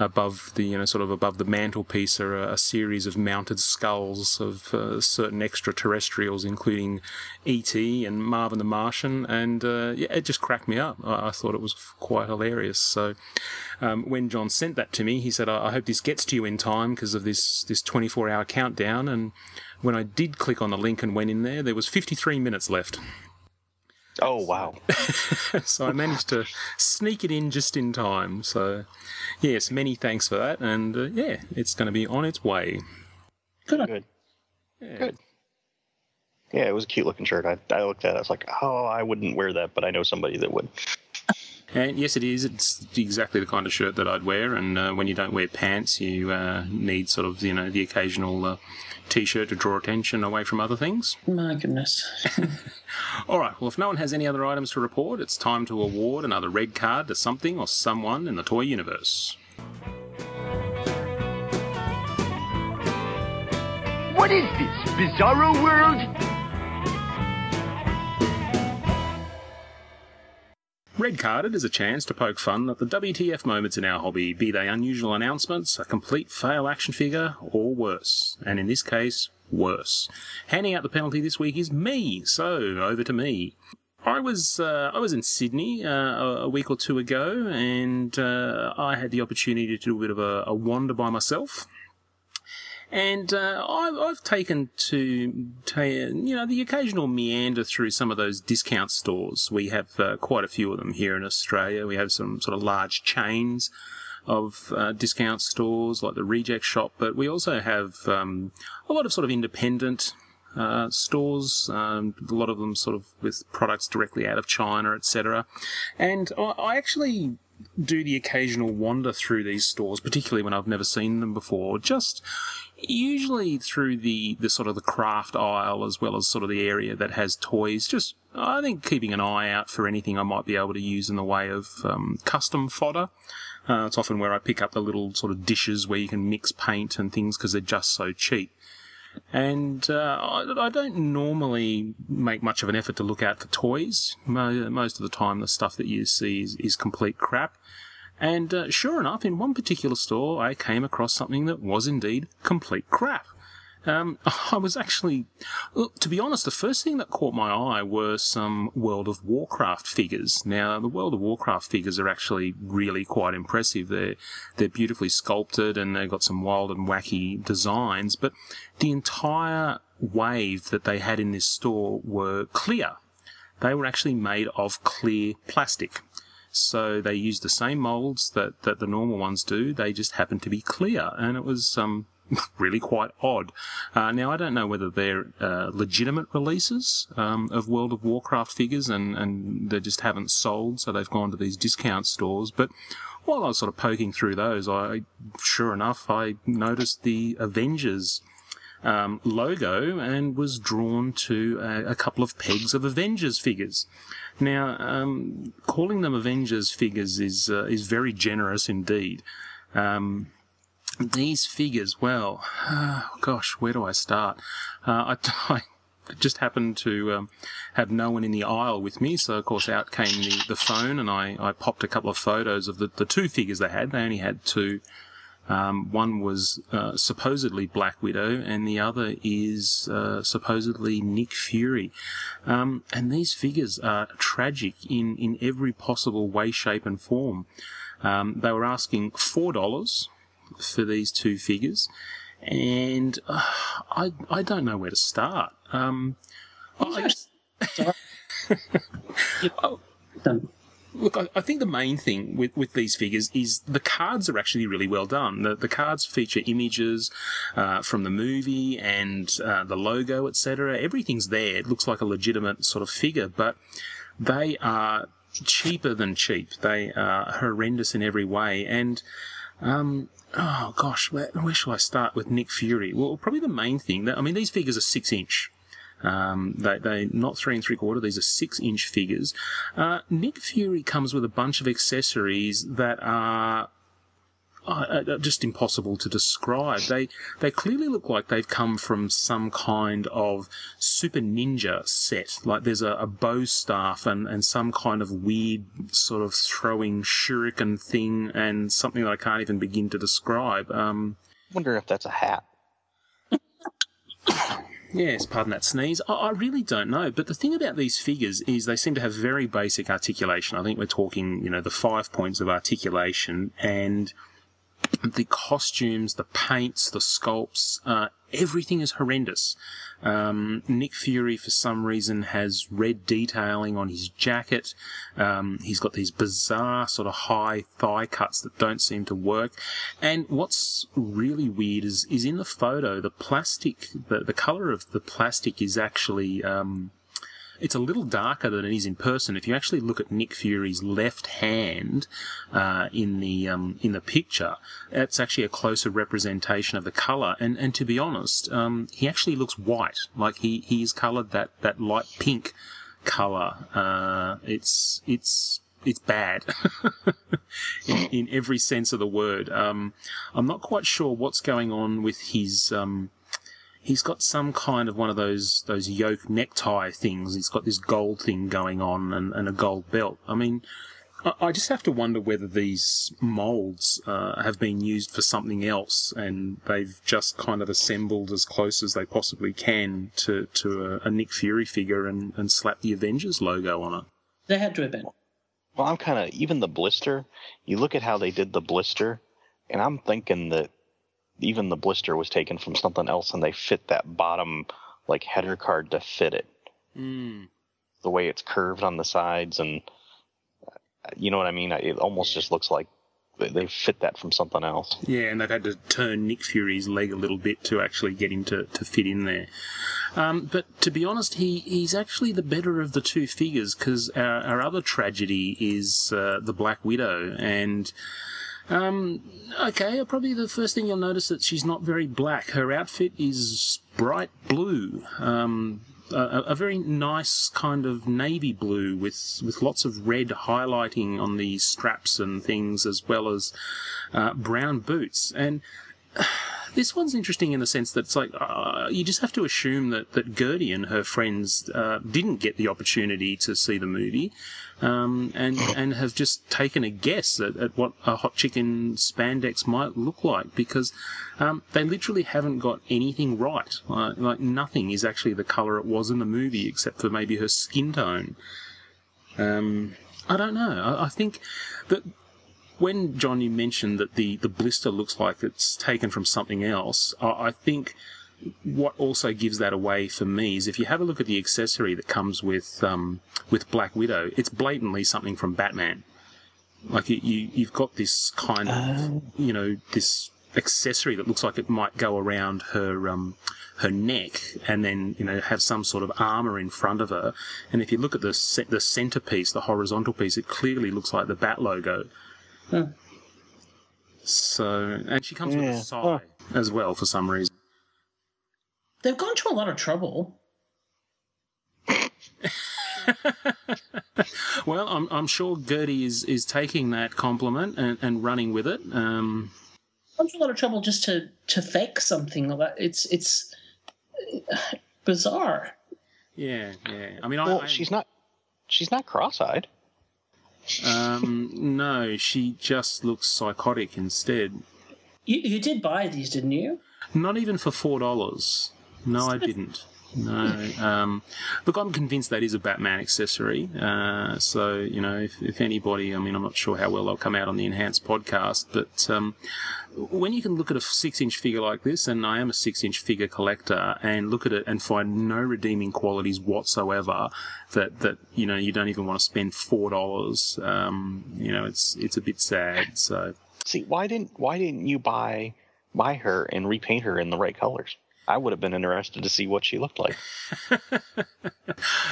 above the, you know, sort of above the mantelpiece are a series of mounted skulls of certain extraterrestrials, including E.T. and Marvin the Martian, and yeah, it just cracked me up. I thought it was quite hilarious. So when John sent that to me, he said, I hope this gets to you in time because of this 24-hour countdown. And when I did click on the link and went in there, there was 53 minutes left. Oh, wow. So I managed to sneak it in just in time. So, yes, many thanks for that. And, yeah, it's going to be on its way. Good. Yeah. Good. Yeah, it was a cute-looking shirt. I looked at it. I was like, oh, I wouldn't wear that, but I know somebody that would. And, yes, it is. It's exactly the kind of shirt that I'd wear. And when you don't wear pants, you need sort of, you know, the occasional... T-shirt to draw attention away from other things. My goodness. All right, well, if no one has any other items to report, it's time to award another red card to something or someone in the toy universe. What is this, bizarro world? Red Carded is a chance to poke fun at the WTF moments in our hobby, be they unusual announcements, a complete fail action figure, or worse. And in this case, worse. Handing out the penalty this week is me, so over to me. I was in Sydney a week or two ago, and I had the opportunity to do a bit of a wander by myself. And I've taken to, you know, the occasional meander through some of those discount stores. We have quite a few of them here in Australia. We have some sort of large chains of discount stores like the Reject Shop, but we also have a lot of sort of independent stores, a lot of them sort of with products directly out of China, etc. And I actually... do the occasional wander through these stores, particularly when I've never seen them before, just usually through the sort of the craft aisle as well as sort of the area that has toys. Just, I think, keeping an eye out for anything I might be able to use in the way of custom fodder. It's often where I pick up the little sort of dishes where you can mix paint and things because they're just so cheap. And I don't normally make much of an effort to look out for toys. Most of the time the stuff that you see is complete crap. And sure enough, in one particular store, I came across something that was indeed complete crap. I was actually... to be honest, the first thing that caught my eye were some World of Warcraft figures. Now, the World of Warcraft figures are actually really quite impressive. They're beautifully sculpted and they've got some wild and wacky designs. But the entire wave that they had in this store were clear. They were actually made of clear plastic. So they used the same moulds that the normal ones do. They just happened to be clear. And it was... really quite odd. Now, I don't know whether they're legitimate releases of World of Warcraft figures and they just haven't sold, so they've gone to these discount stores. But while I was sort of poking through those, sure enough, I noticed the Avengers logo and was drawn to a couple of pegs of Avengers figures. Now, calling them Avengers figures is very generous indeed. These figures, well, gosh, where do I start? I just happened to have no one in the aisle with me, so of course out came the phone, and I popped a couple of photos of the two figures they had. They only had two. One was supposedly Black Widow, and the other is supposedly Nick Fury. And these figures are tragic in every possible way, shape, and form. They were asking $4 for these two figures, and I don't know where to start. I think the main thing with these figures is the cards are actually really well done. The cards feature images from the movie and the logo, etc. Everything's there. It looks like a legitimate sort of figure, but they are cheaper than cheap. They are horrendous in every way, and oh gosh, where shall I start with Nick Fury? Well, probably the main thing that, I mean, these figures are 6-inch. They're not 3 3/4. These are 6-inch figures. Nick Fury comes with a bunch of accessories that are just impossible to describe. They clearly look like they've come from some kind of super ninja set. Like there's a bow staff and some kind of weird sort of throwing shuriken thing and something that I can't even begin to describe. I wonder if that's a hat. Yes, pardon that sneeze. I really don't know. But the thing about these figures is they seem to have very basic articulation. I think we're talking, you know, the 5 points of articulation, and the costumes, the paints, the sculpts, everything is horrendous. Nick Fury, for some reason, has red detailing on his jacket. He's got these bizarre sort of high thigh cuts that don't seem to work. And what's really weird is in the photo, the plastic, the colour of the plastic is actually... it's a little darker than it is in person. If you actually look at Nick Fury's left hand in the picture, that's actually a closer representation of the colour. And to be honest, he actually looks white. Like he is coloured that light pink colour. It's bad in every sense of the word. I'm not quite sure what's going on with his. He's got some kind of one of those yoke necktie things. He's got this gold thing going on and a gold belt. I mean, I just have to wonder whether these moulds have been used for something else and they've just kind of assembled as close as they possibly can to a Nick Fury figure and slapped the Avengers logo on it. They had to have been. Well, I'm kind of... Even the blister, you look at how they did the blister, and I'm thinking that even the blister was taken from something else, and they fit that bottom, like, header card to fit it. Mm. The way it's curved on the sides, and you know what I mean? It almost just looks like they fit that from something else. Yeah, and they've had to turn Nick Fury's leg a little bit to actually get him to fit in there. But to be honest, he's actually the better of the two figures, because our other tragedy is the Black Widow, and... Okay, probably the first thing you'll notice that she's not very black. Her outfit is bright blue, a very nice kind of navy blue with lots of red highlighting on the straps and things, as well as brown boots. And this one's interesting in the sense that it's like you just have to assume that Gertie and her friends didn't get the opportunity to see the movie, and have just taken a guess at what a hot chick in spandex might look like, because they literally haven't got anything right. Like nothing is actually the colour it was in the movie, except for maybe her skin tone. I don't know. I think that when, John, you mentioned that the blister looks like it's taken from something else, I think what also gives that away for me is if you have a look at the accessory that comes with Black Widow, it's blatantly something from Batman. Like you've got this kind of, you know, this accessory that looks like it might go around her neck and then, you know, have some sort of armour in front of her. And if you look at the centrepiece, the horizontal piece, it clearly looks like the Bat logo. Huh. So, and she comes with a sigh as well for some reason. They've gone to a lot of trouble. Well, I'm sure Gertie is taking that compliment and running with it. Gone to a lot of trouble just to fake something like that. It's bizarre. Yeah, yeah. I mean, well, she's not cross-eyed. No, she just looks psychotic instead. You did buy these, didn't you? Not even for $4. No, I didn't. No. Look, I'm convinced that is a Batman accessory. So, you know, if anybody, I mean, I'm not sure how well they'll come out on the Enhanced podcast, but when you can look at a 6-inch figure like this, and I am a 6-inch figure collector, and look at it and find no redeeming qualities whatsoever, that you know, you don't even want to spend $4. You know, it's a bit sad. So, see, why didn't you buy her and repaint her in the right colors? I would have been interested to see what she looked like.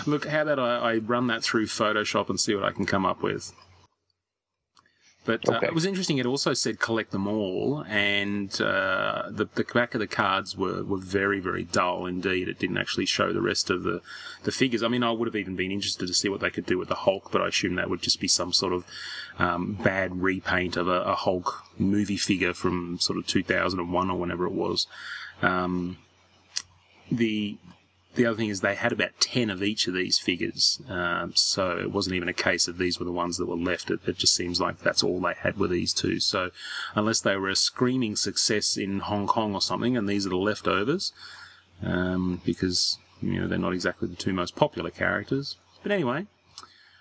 Look, how about I run that through Photoshop and see what I can come up with? But okay. It was interesting. It also said collect them all, and the back of the cards were very, very dull indeed. It didn't actually show the rest of the figures. I mean, I would have even been interested to see what they could do with the Hulk, but I assume that would just be some sort of bad repaint of a Hulk movie figure from sort of 2001 or whenever it was. The other thing is they had about 10 of each of these figures, so it wasn't even a case of these were the ones that were left. It just seems like that's all they had were these two. So unless they were a screaming success in Hong Kong or something, and these are the leftovers, because, you know, they're not exactly the two most popular characters. But anyway,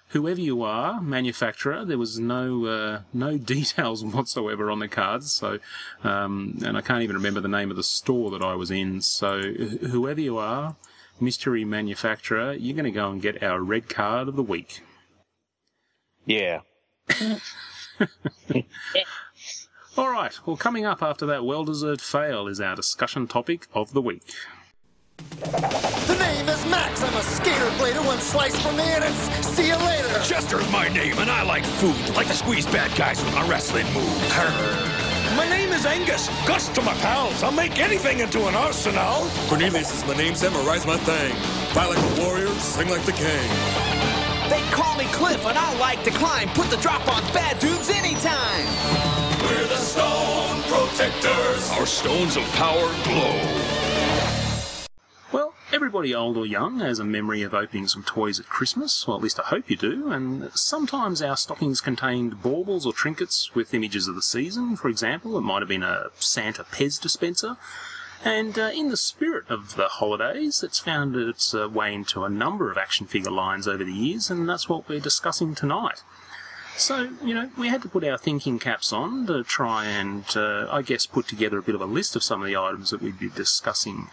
whoever you are, manufacturer, there was no details whatsoever on the cards. So, and I can't even remember the name of the store that I was in. So, whoever you are, mystery manufacturer, you're going to go and get our red card of the week. Yeah. All right. Well, coming up after that well-deserved fail is our discussion topic of the week. The name is Max. I'm a skater blader. One slice for me and it's see you later. Chester's my name and I like food. Like to squeeze bad guys with my wrestling moves. My name is Angus. Guts to my pals. I'll make anything into an arsenal. Cornelius is my name. Samurai's my thing. Fight like a warrior. Sing like the king. They call me Cliff and I like to climb. Put the drop on bad dudes anytime. We're the Stone Protectors. Our stones of power glow. Everybody, old or young, has a memory of opening some toys at Christmas, well, at least I hope you do, and sometimes our stockings contained baubles or trinkets with images of the season. For example, it might have been a Santa Pez dispenser, and in the spirit of the holidays, it's found its way into a number of action figure lines over the years, and that's what we're discussing tonight. So, you know, we had to put our thinking caps on to try and, I guess, put together a bit of a list of some of the items that we'd be discussing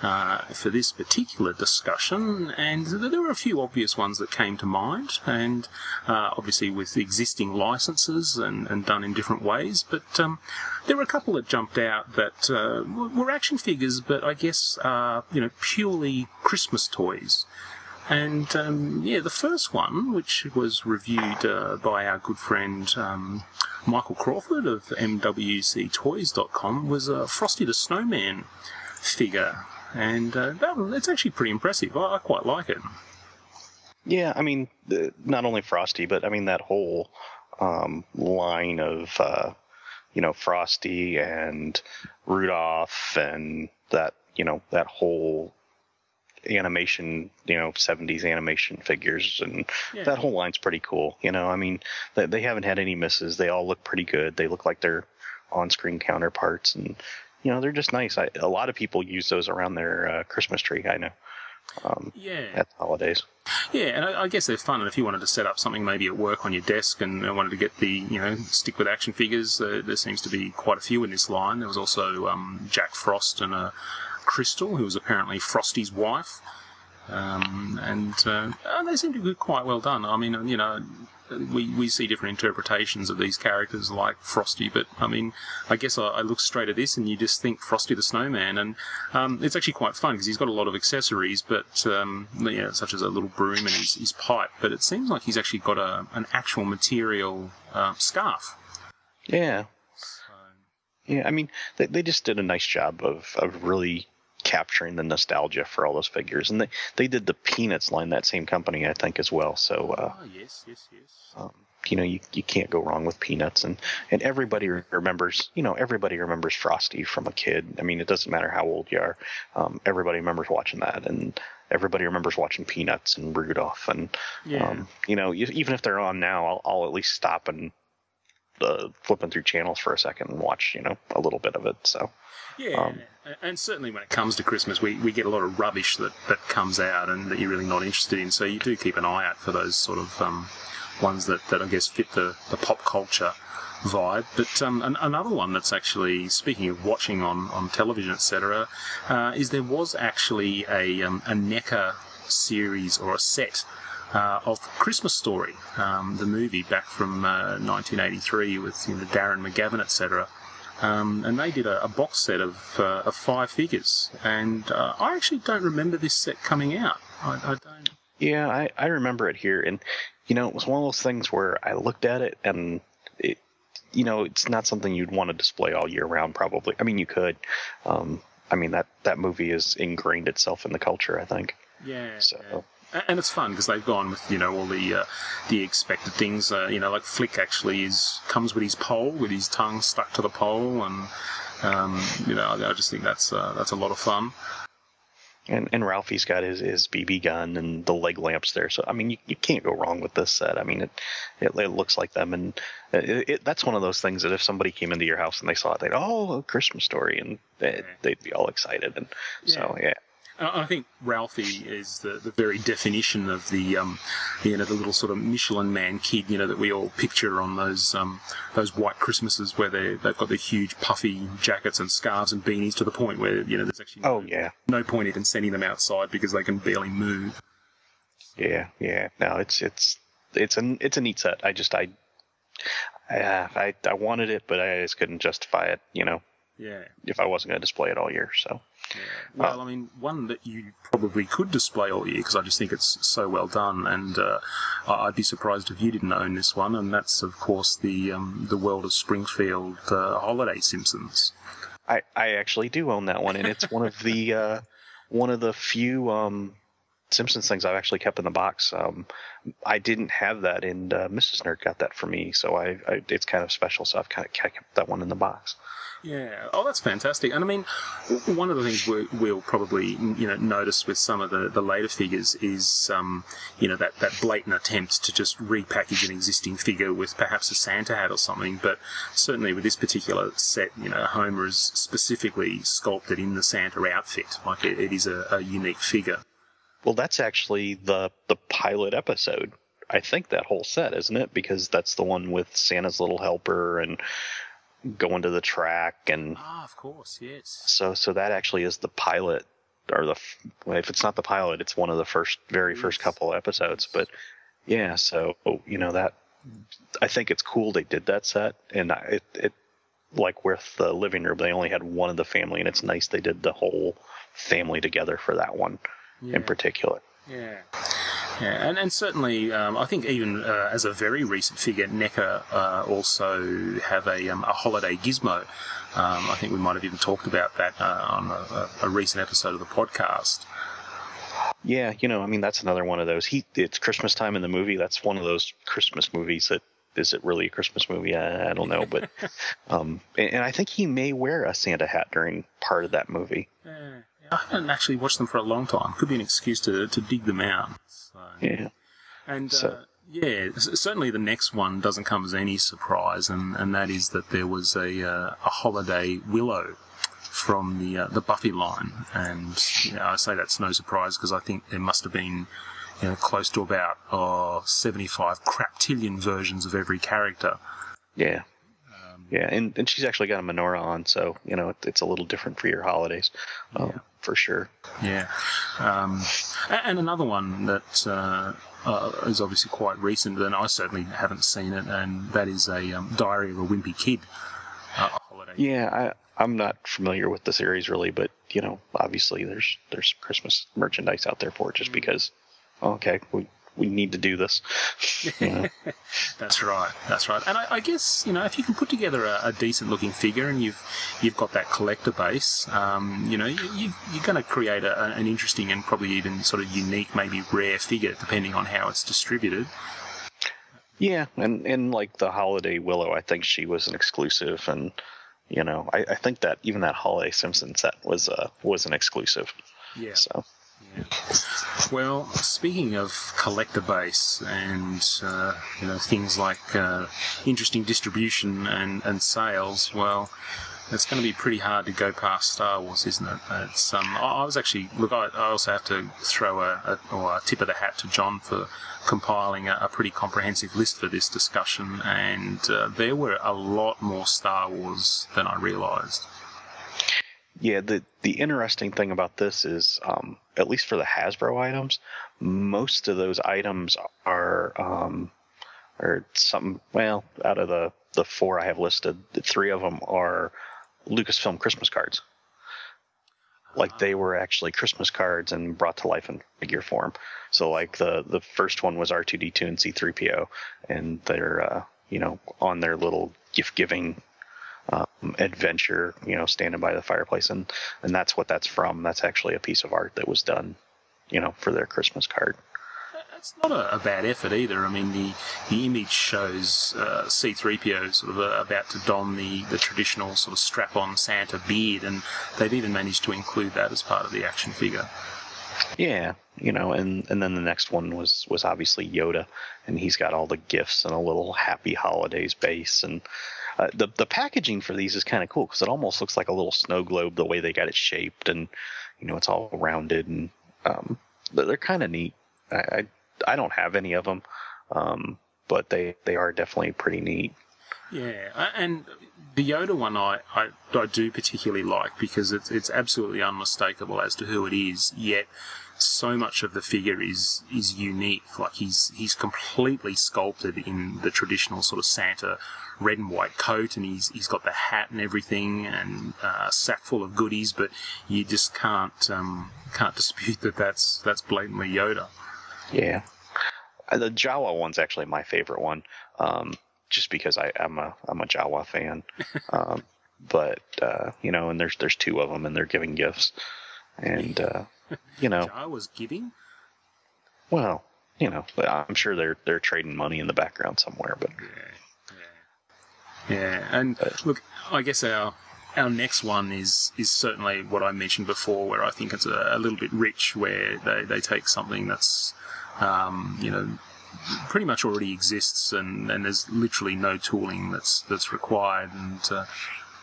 for this particular discussion, and there were a few obvious ones that came to mind, and obviously with existing licenses and done in different ways, but there were a couple that jumped out that were action figures, but I guess, you know, purely Christmas toys. And the first one, which was reviewed by our good friend Michael Crawford of MWCToys.com, was Frosty the Snowman figure, and it's actually pretty impressive. I quite like it. Yeah, I mean, not only Frosty, but I mean that whole line of Frosty and Rudolph and that that whole animation, 70s animation figures, and that whole line's pretty cool. I mean, they haven't had any misses. They all look pretty good. They look like their on-screen counterparts, and they're just nice. A lot of people use those around their Christmas tree, I know. At the holidays. Yeah, and I guess they're fun. And if you wanted to set up something maybe at work on your desk and wanted to get the, stick with action figures, there seems to be quite a few in this line. There was also Jack Frost and Crystal, who was apparently Frosty's wife. They seem to be quite well done. I mean, we see different interpretations of these characters like Frosty, but I mean, I guess I look straight at this and you just think Frosty the Snowman, and it's actually quite fun because he's got a lot of accessories, but such as a little broom and his pipe, but it seems like he's actually got an actual material scarf. Yeah. So. Yeah, I mean, they just did a nice job of really capturing the nostalgia for all those figures, and they did the Peanuts line, that same company, I think, as well. So yes. You can't go wrong with Peanuts, and everybody remembers Frosty from a kid. I mean, it doesn't matter how old you are, everybody remembers watching that, and everybody remembers watching Peanuts and Rudolph, and even if they're on now, I'll at least stop and flipping through channels for a second and watch a little bit of it. So and certainly when it comes to Christmas, we get a lot of rubbish that comes out and that you're really not interested in, so you do keep an eye out for those sort of ones that I guess fit the pop culture vibe. But another one that's actually, speaking of watching on television, etc., is there was actually a NECA series or a set of Christmas Story, the movie back from 1983 with Darren McGavin, etc., and they did a box set of five figures, and I actually don't remember this set coming out. I don't. Yeah, I remember it here, and it was one of those things where I looked at it, and it it's not something you'd want to display all year round, probably. I mean, you could. I mean that movie has ingrained itself in the culture, I think. Yeah. So. Yeah. And it's fun because they've gone with all the expected things. Like Flick actually comes with his pole, with his tongue stuck to the pole, and I just think that's a lot of fun. And Ralphie's got his BB gun and the leg lamps there. So I mean, you can't go wrong with this set. I mean, it looks like them, and that's one of those things that if somebody came into your house and they saw it, they'd a Christmas Story, and they'd be all excited. And so yeah. I think Ralphie is the very definition of the, the little sort of Michelin Man kid, that we all picture on those white Christmases where they've got the huge puffy jackets and scarves and beanies to the point where, there's actually no point even sending them outside because they can barely move. Yeah, yeah. No, it's a neat set. I wanted it, but I just couldn't justify it, if I wasn't going to display it all year, so. Yeah. Well, I mean, one that you probably could display all year because I just think it's so well done, and I'd be surprised if you didn't own this one, and that's, of course, the World of Springfield Holiday Simpsons. I actually do own that one, and it's one of the few Simpsons things I've actually kept in the box. I didn't have that, and Mrs. Nerd got that for me, so I it's kind of special, so I've kind of kept that one in the box. Yeah. Oh, that's fantastic. And I mean, one of the things we'll probably notice with some of the later figures is that blatant attempt to just repackage an existing figure with perhaps a Santa hat or something. But certainly with this particular set, Homer is specifically sculpted in the Santa outfit. Like it is a unique figure. Well, that's actually the pilot episode. I think that whole set, isn't it? Because that's the one with Santa's little helper and. Going to the track and of course, yes. So that actually is the pilot, or if it's not the pilot, it's one of the very first couple episodes. But yeah, so that I think it's cool they did that set, and it like with the living room, they only had one of the family, and it's nice they did the whole family together for that one in particular. Yeah. Yeah, and certainly, I think even as a very recent figure, NECA also have a holiday gizmo. I think we might have even talked about that on a recent episode of the podcast. Yeah, you know, I mean, that's another one of those. It's Christmas time in the movie. That's one of those Christmas movies that, is it really a Christmas movie? I don't know. But and I think he may wear a Santa hat during part of that movie. Yeah. I haven't actually watched them for a long time. Could be an excuse to dig them out. So, yeah. And, yeah, certainly the next one doesn't come as any surprise, and that is that there was a holiday Willow from the Buffy line. And you know, I say that's no surprise because I think there must have been close to about 75 craptillion versions of every character. Yeah. Yeah, and she's actually got a menorah on, so, you know, it's a little different for your holidays, yeah. For sure. Yeah. And another one that is obviously quite recent, and I certainly haven't seen it, and that is a Diary of a Wimpy Kid holiday. Yeah, I'm not familiar with the series really, but, you know, obviously there's Christmas merchandise out there for it just because, okay, we need to do this. You know? That's right. That's right. And I guess, you know, if you can put together a decent looking figure and you've got that collector base, you know, you're going to create an interesting and probably even sort of unique, maybe rare figure, depending on how it's distributed. Yeah. And like the holiday Willow, I think she was an exclusive, and, you know, I think that even that holiday Simpson set was an exclusive. Yeah. So. Yeah. Well, speaking of collector base and you know, things like interesting distribution and sales, well, it's going to be pretty hard to go past Star Wars, isn't it? It's I was actually look. I also have to throw a tip of the hat to John for compiling a pretty comprehensive list for this discussion, and there were a lot more Star Wars than I realised. Yeah, the interesting thing about this is, at least for the Hasbro items, most of those items are something. Well, out of the four I have listed, three of them are Lucasfilm Christmas cards. Like they were actually Christmas cards and brought to life in figure form. So like the first one was R2D2 and C3PO, and they're you know, on their little gift giving. Adventure, you know, standing by the fireplace, and that's what that's from. That's actually a piece of art that was done, you know, for their Christmas card. It's not a bad effort either. I mean, the image shows C-3PO sort of about to don the traditional sort of strap-on Santa beard, and they've even managed to include that as part of the action figure. Yeah, you know, and then the next one was obviously Yoda, and he's got all the gifts and a little Happy Holidays base, and the packaging for these is kind of cool because it almost looks like a little snow globe the way they got it shaped, and you know, it's all rounded, and they're kind of neat. I don't have any of them, but they are definitely pretty neat. Yeah, and the Yoda one I do particularly like because it's absolutely unmistakable as to who it is, yet so much of the figure is unique. Like he's completely sculpted in the traditional sort of Santa red and white coat, and he's got the hat and everything, and a sack full of goodies, but you just can't dispute that that's blatantly Yoda. Yeah, the Jawa one's actually my favorite one, just because I'm a Jawa fan, but you know, and there's two of them, and they're giving gifts, and you know, Jawa's giving. Well, you know, I'm sure they're trading money in the background somewhere, but. Yeah. Yeah, and look, I guess our next one is certainly what I mentioned before, where I think it's a little bit rich, where they take something that's, you know, pretty much already exists, and there's literally no tooling that's required, and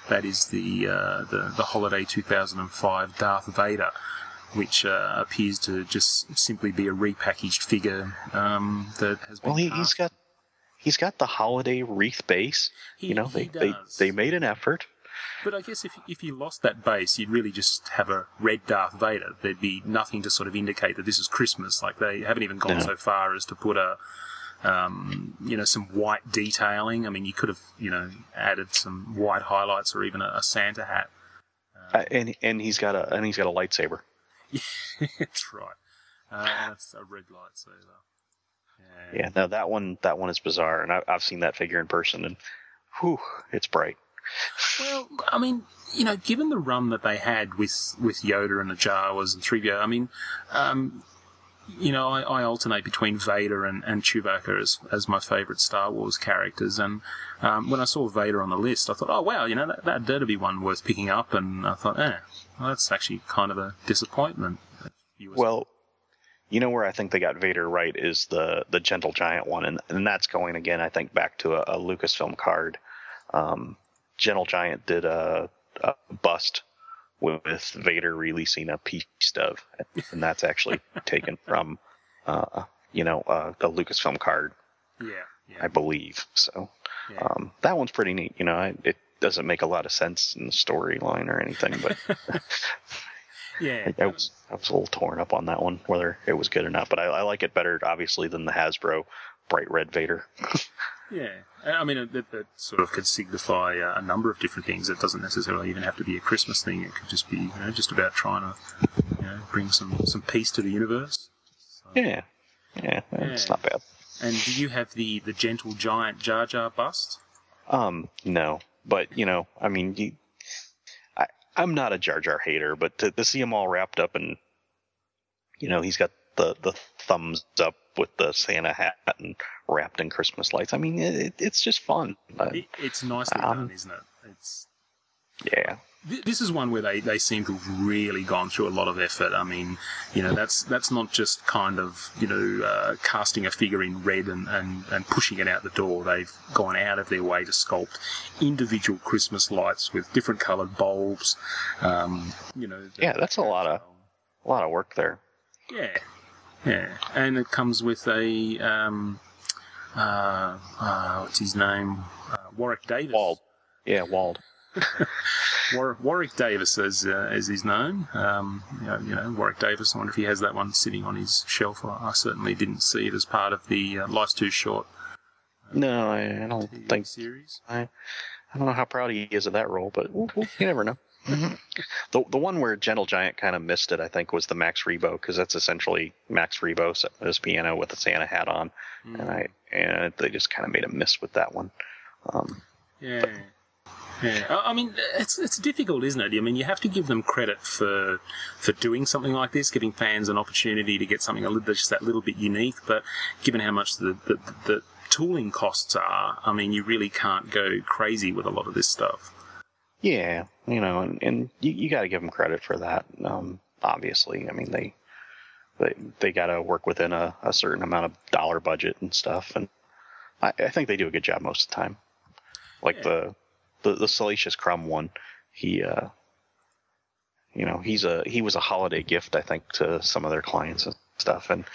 that is the Holiday 2005 Darth Vader, which appears to just simply be a repackaged figure that has been. Well, he's got. He's got the holiday wreath base. You know, they made an effort. But I guess if you lost that base, you'd really just have a red Darth Vader. There'd be nothing to sort of indicate that this is Christmas. Like they haven't even gone so far as to put a, you know, some white detailing. I mean, you could have, you know, added some white highlights or even a Santa hat. And he's got a lightsaber. Yeah, that's right. And it's a red light, so... Yeah, no, that one is bizarre, and I've seen that figure in person, and whew, it's bright. Well, I mean, you know, given the run that they had with Yoda and the Jawas and 3PO, I mean, you know, I alternate between Vader and Chewbacca as my favourite Star Wars characters, and when I saw Vader on the list, I thought, oh, wow, you know, that'd be one worth picking up, and I thought, well, that's actually kind of a disappointment. Well... You know where I think they got Vader right is the Gentle Giant one, and that's going, again, I think, back to a Lucasfilm card. Gentle Giant did a bust with Vader releasing a piece of, and that's actually taken from, a Lucasfilm card. Yeah. I believe. So that one's pretty neat. You know, it doesn't make a lot of sense in the storyline or anything, but... Yeah, I was a little torn up on that one, whether it was good or not. But I like it better, obviously, than the Hasbro bright red Vader. Yeah, I mean, that sort of could signify a number of different things. It doesn't necessarily even have to be a Christmas thing. It could just be, you know, just about trying to, you know, bring some peace to the universe. So, yeah, it's not bad. And do you have the Gentle Giant Jar Jar bust? No, but you know, I mean, I'm not a Jar Jar hater, but to see him all wrapped up and, you know, he's got the thumbs up with the Santa hat and wrapped in Christmas lights. I mean, it's just fun. It's nicely done, isn't it? Yeah. This is one where they seem to have really gone through a lot of effort. I mean, you know, that's not just kind of, you know, casting a figure in red and pushing it out the door. They've gone out of their way to sculpt individual Christmas lights with different coloured bulbs. You know. That's a lot of work there. Yeah, and it comes with a what's his name? Warwick Davis. Wald. Warwick Davis as he's known. Warwick Davis, I wonder if he has that one sitting on his shelf. I certainly didn't see it as part of the Life's Too Short. No, I don't TV think series. I don't know how proud he is of that role, but you never know. Mm-hmm. The one where Gentle Giant kind of missed it, I think, was the Max Rebo, because that's essentially Max Rebo sitting at his piano with a Santa hat on, and they just kind of made a miss with that one. Yeah, I mean, it's difficult, isn't it? I mean, you have to give them credit for doing something like this, giving fans an opportunity to get something just that little bit unique, but given how much the tooling costs are, I mean, you really can't go crazy with a lot of this stuff. Yeah, you know, and you got to give them credit for that, obviously. I mean, they got to work within a certain amount of dollar budget and stuff, and I think they do a good job most of the time. Like The Salacious Crumb one, he was a holiday gift, I think, to some of their clients and stuff, and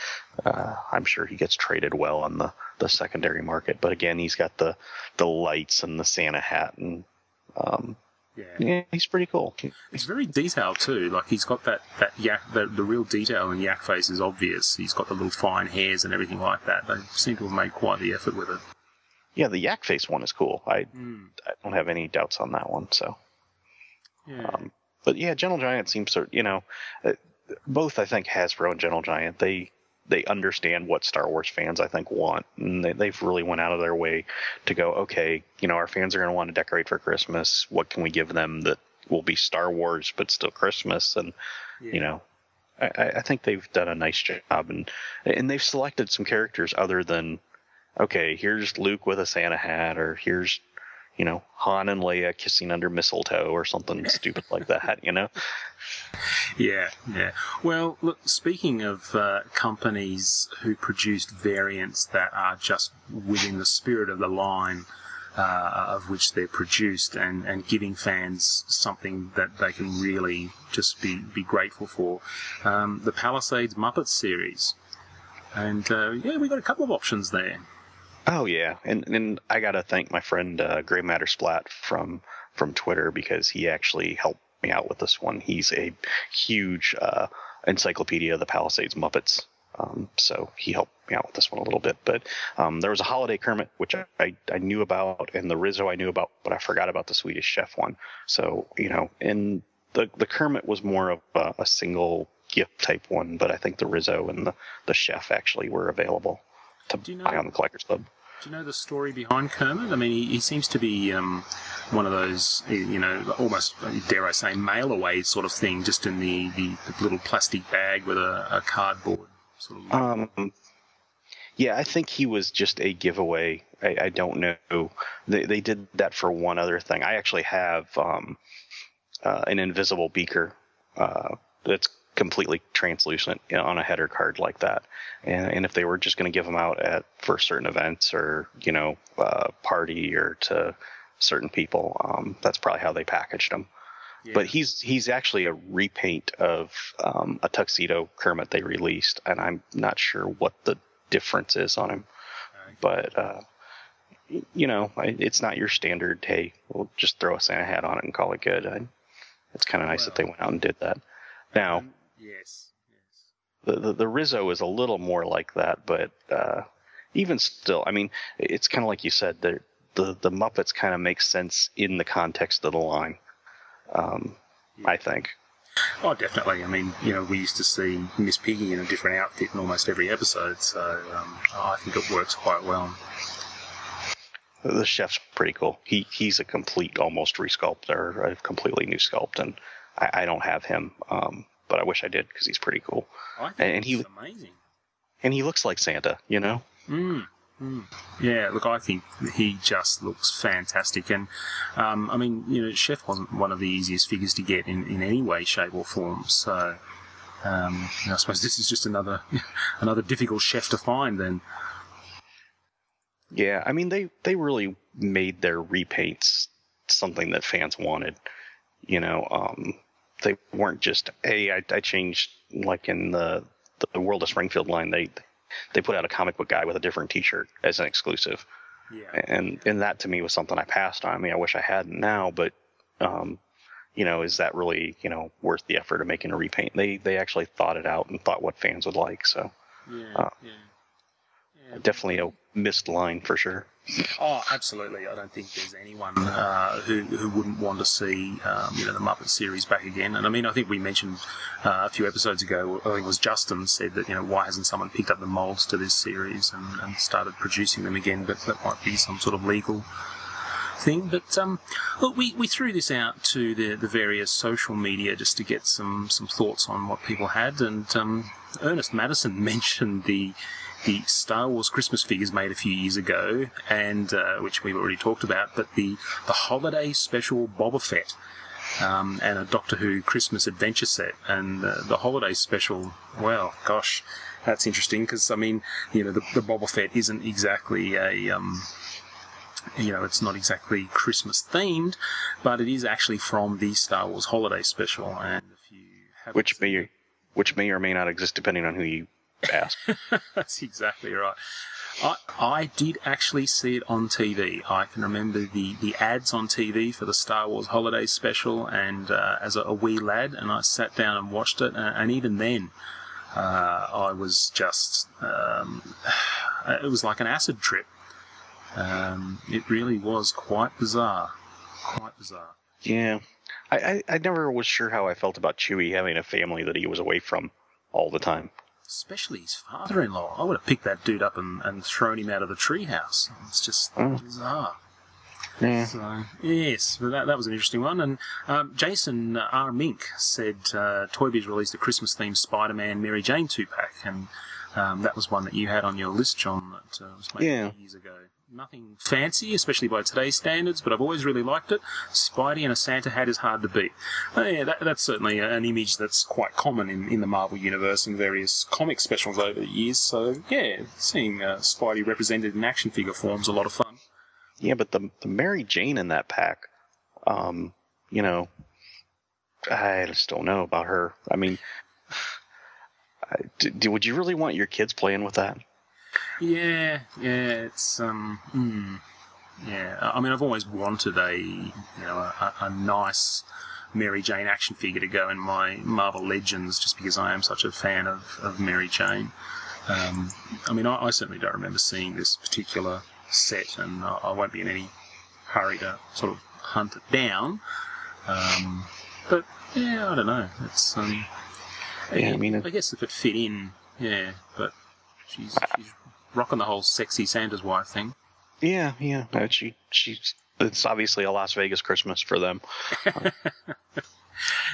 I'm sure he gets traded well on the secondary market. But again, he's got the lights and the Santa hat, and he's pretty cool. He's very detailed too. Like, he's got that yak, the real detail in yak face is obvious. He's got the little fine hairs and everything like that. They seem to have made quite the effort with it. Yeah, the yak face one is cool. I don't have any doubts on that one. So, but yeah, Gentle Giant seems to, you know, both, I think, Hasbro and Gentle Giant, they understand what Star Wars fans, I think, want, and they've really went out of their way to go, okay, you know, our fans are going to want to decorate for Christmas. What can we give them that will be Star Wars but still Christmas? And you know, I think they've done a nice job, and they've selected some characters other than, okay, here's Luke with a Santa hat, or here's, you know, Han and Leia kissing under mistletoe or something stupid like that, you know? Yeah. Well, look, speaking of companies who produced variants that are just within the spirit of the line of which they're produced, and giving fans something that they can really just be grateful for, the Palisades Muppet series. And, we got a couple of options there. Oh, yeah, and I got to thank my friend Grey Matter Splat from Twitter, because he actually helped me out with this one. He's a huge encyclopedia of the Palisades Muppets, so he helped me out with this one a little bit. But there was a Holiday Kermit, which I knew about, and the Rizzo I knew about, but I forgot about the Swedish Chef one. So, you know, and the Kermit was more of a single gift type one, but I think the Rizzo and the chef actually were available to buy on the Collectors Club. Do you know the story behind Kermit? I mean, he seems to be one of those, you know, almost, dare I say, mail-away sort of thing, just in the little plastic bag with a cardboard sort of... yeah, I think he was just a giveaway. I don't know. They did that for one other thing. I actually have an invisible beaker that's completely translucent on a header card like that, and if they were just going to give them out for certain events or party or to certain people, that's probably how they packaged them. Yeah. But he's actually a repaint of a tuxedo Kermit they released, and I'm not sure what the difference is on him. Okay. But it's not your standard, hey, we'll just throw a Santa hat on it and call it good. It's kind of nice that they went out and did that. Now, yes. The Rizzo is a little more like that, but even still, I mean, it's kind of like you said, the Muppets kind of make sense in the context of the line, I think. Oh, definitely. I mean, we used to see Miss Piggy in a different outfit in almost every episode, so I think it works quite well. The chef's pretty cool. He's a complete, almost resculpt, or a completely new sculpt, and I don't have him, but I wish I did because he's pretty cool. I think he's amazing. And he looks like Santa, you know? Mm. Yeah, look, I think he just looks fantastic. And, I mean, Chef wasn't one of the easiest figures to get in any way, shape or form. So I suppose this is just another difficult Chef to find then. Yeah, I mean, they really made their repaints something that fans wanted. They weren't just, hey, I changed, like in the World of Springfield line, they put out a comic book guy with a different T-shirt as an exclusive. Yeah. And that to me was something I passed on. I mean, I wish I hadn't now, but, is that really, worth the effort of making a repaint? They actually thought it out and thought what fans would like. So, definitely a missed line for sure. Oh, absolutely. I don't think there's anyone who wouldn't want to see, the Muppet series back again. And I mean, I think we mentioned a few episodes ago, I think it was Justin said that, why hasn't someone picked up the molds to this series and started producing them again? But that might be some sort of legal thing. But look, we threw this out to the various social media just to get some thoughts on what people had. And Ernest Madison mentioned the Star Wars Christmas figures made a few years ago, and which we've already talked about, but the holiday special Boba Fett and a Doctor Who Christmas adventure set. And the holiday special, well, gosh, that's interesting because, I mean, the Boba Fett isn't exactly a... it's not exactly Christmas themed, but it is actually from the Star Wars holiday special. And if you haven't which may or may not exist depending on who you ask. That's exactly right. I did actually see it on TV. I can remember the ads on TV for the Star Wars holiday special, and as a wee lad, and I sat down and watched it, and even then I was just it was like an acid trip. It really was quite bizarre. Yeah, I never was sure how I felt about Chewie having a family that he was away from all the time. Especially his father-in-law. I would have picked that dude up and thrown him out of the treehouse. It's just bizarre. Yeah. So, yes, but that was an interesting one. And Jason R. Mink said Toy Biz released a Christmas-themed Spider-Man Mary Jane 2-pack, and that was one that you had on your list, John, that was made a few years ago. Nothing fancy, especially by today's standards, but I've always really liked it. Spidey and a Santa hat is hard to beat. That's certainly an image that's quite common in the Marvel Universe and various comic specials over the years. So, yeah, seeing Spidey represented in action figure form's a lot of fun. Yeah, but the Mary Jane in that pack, I just don't know about her. I mean, would you really want your kids playing with that? Yeah, it's, yeah, I mean, I've always wanted a nice Mary Jane action figure to go in my Marvel Legends just because I am such a fan of Mary Jane. I mean, I certainly don't remember seeing this particular set, and I won't be in any hurry to sort of hunt it down. But, yeah, I don't know. It's... Yeah, I mean, I guess it could fit in. Yeah, but she's rocking the whole sexy Santa's wife thing. Yeah, yeah, but she's. It's obviously a Las Vegas Christmas for them.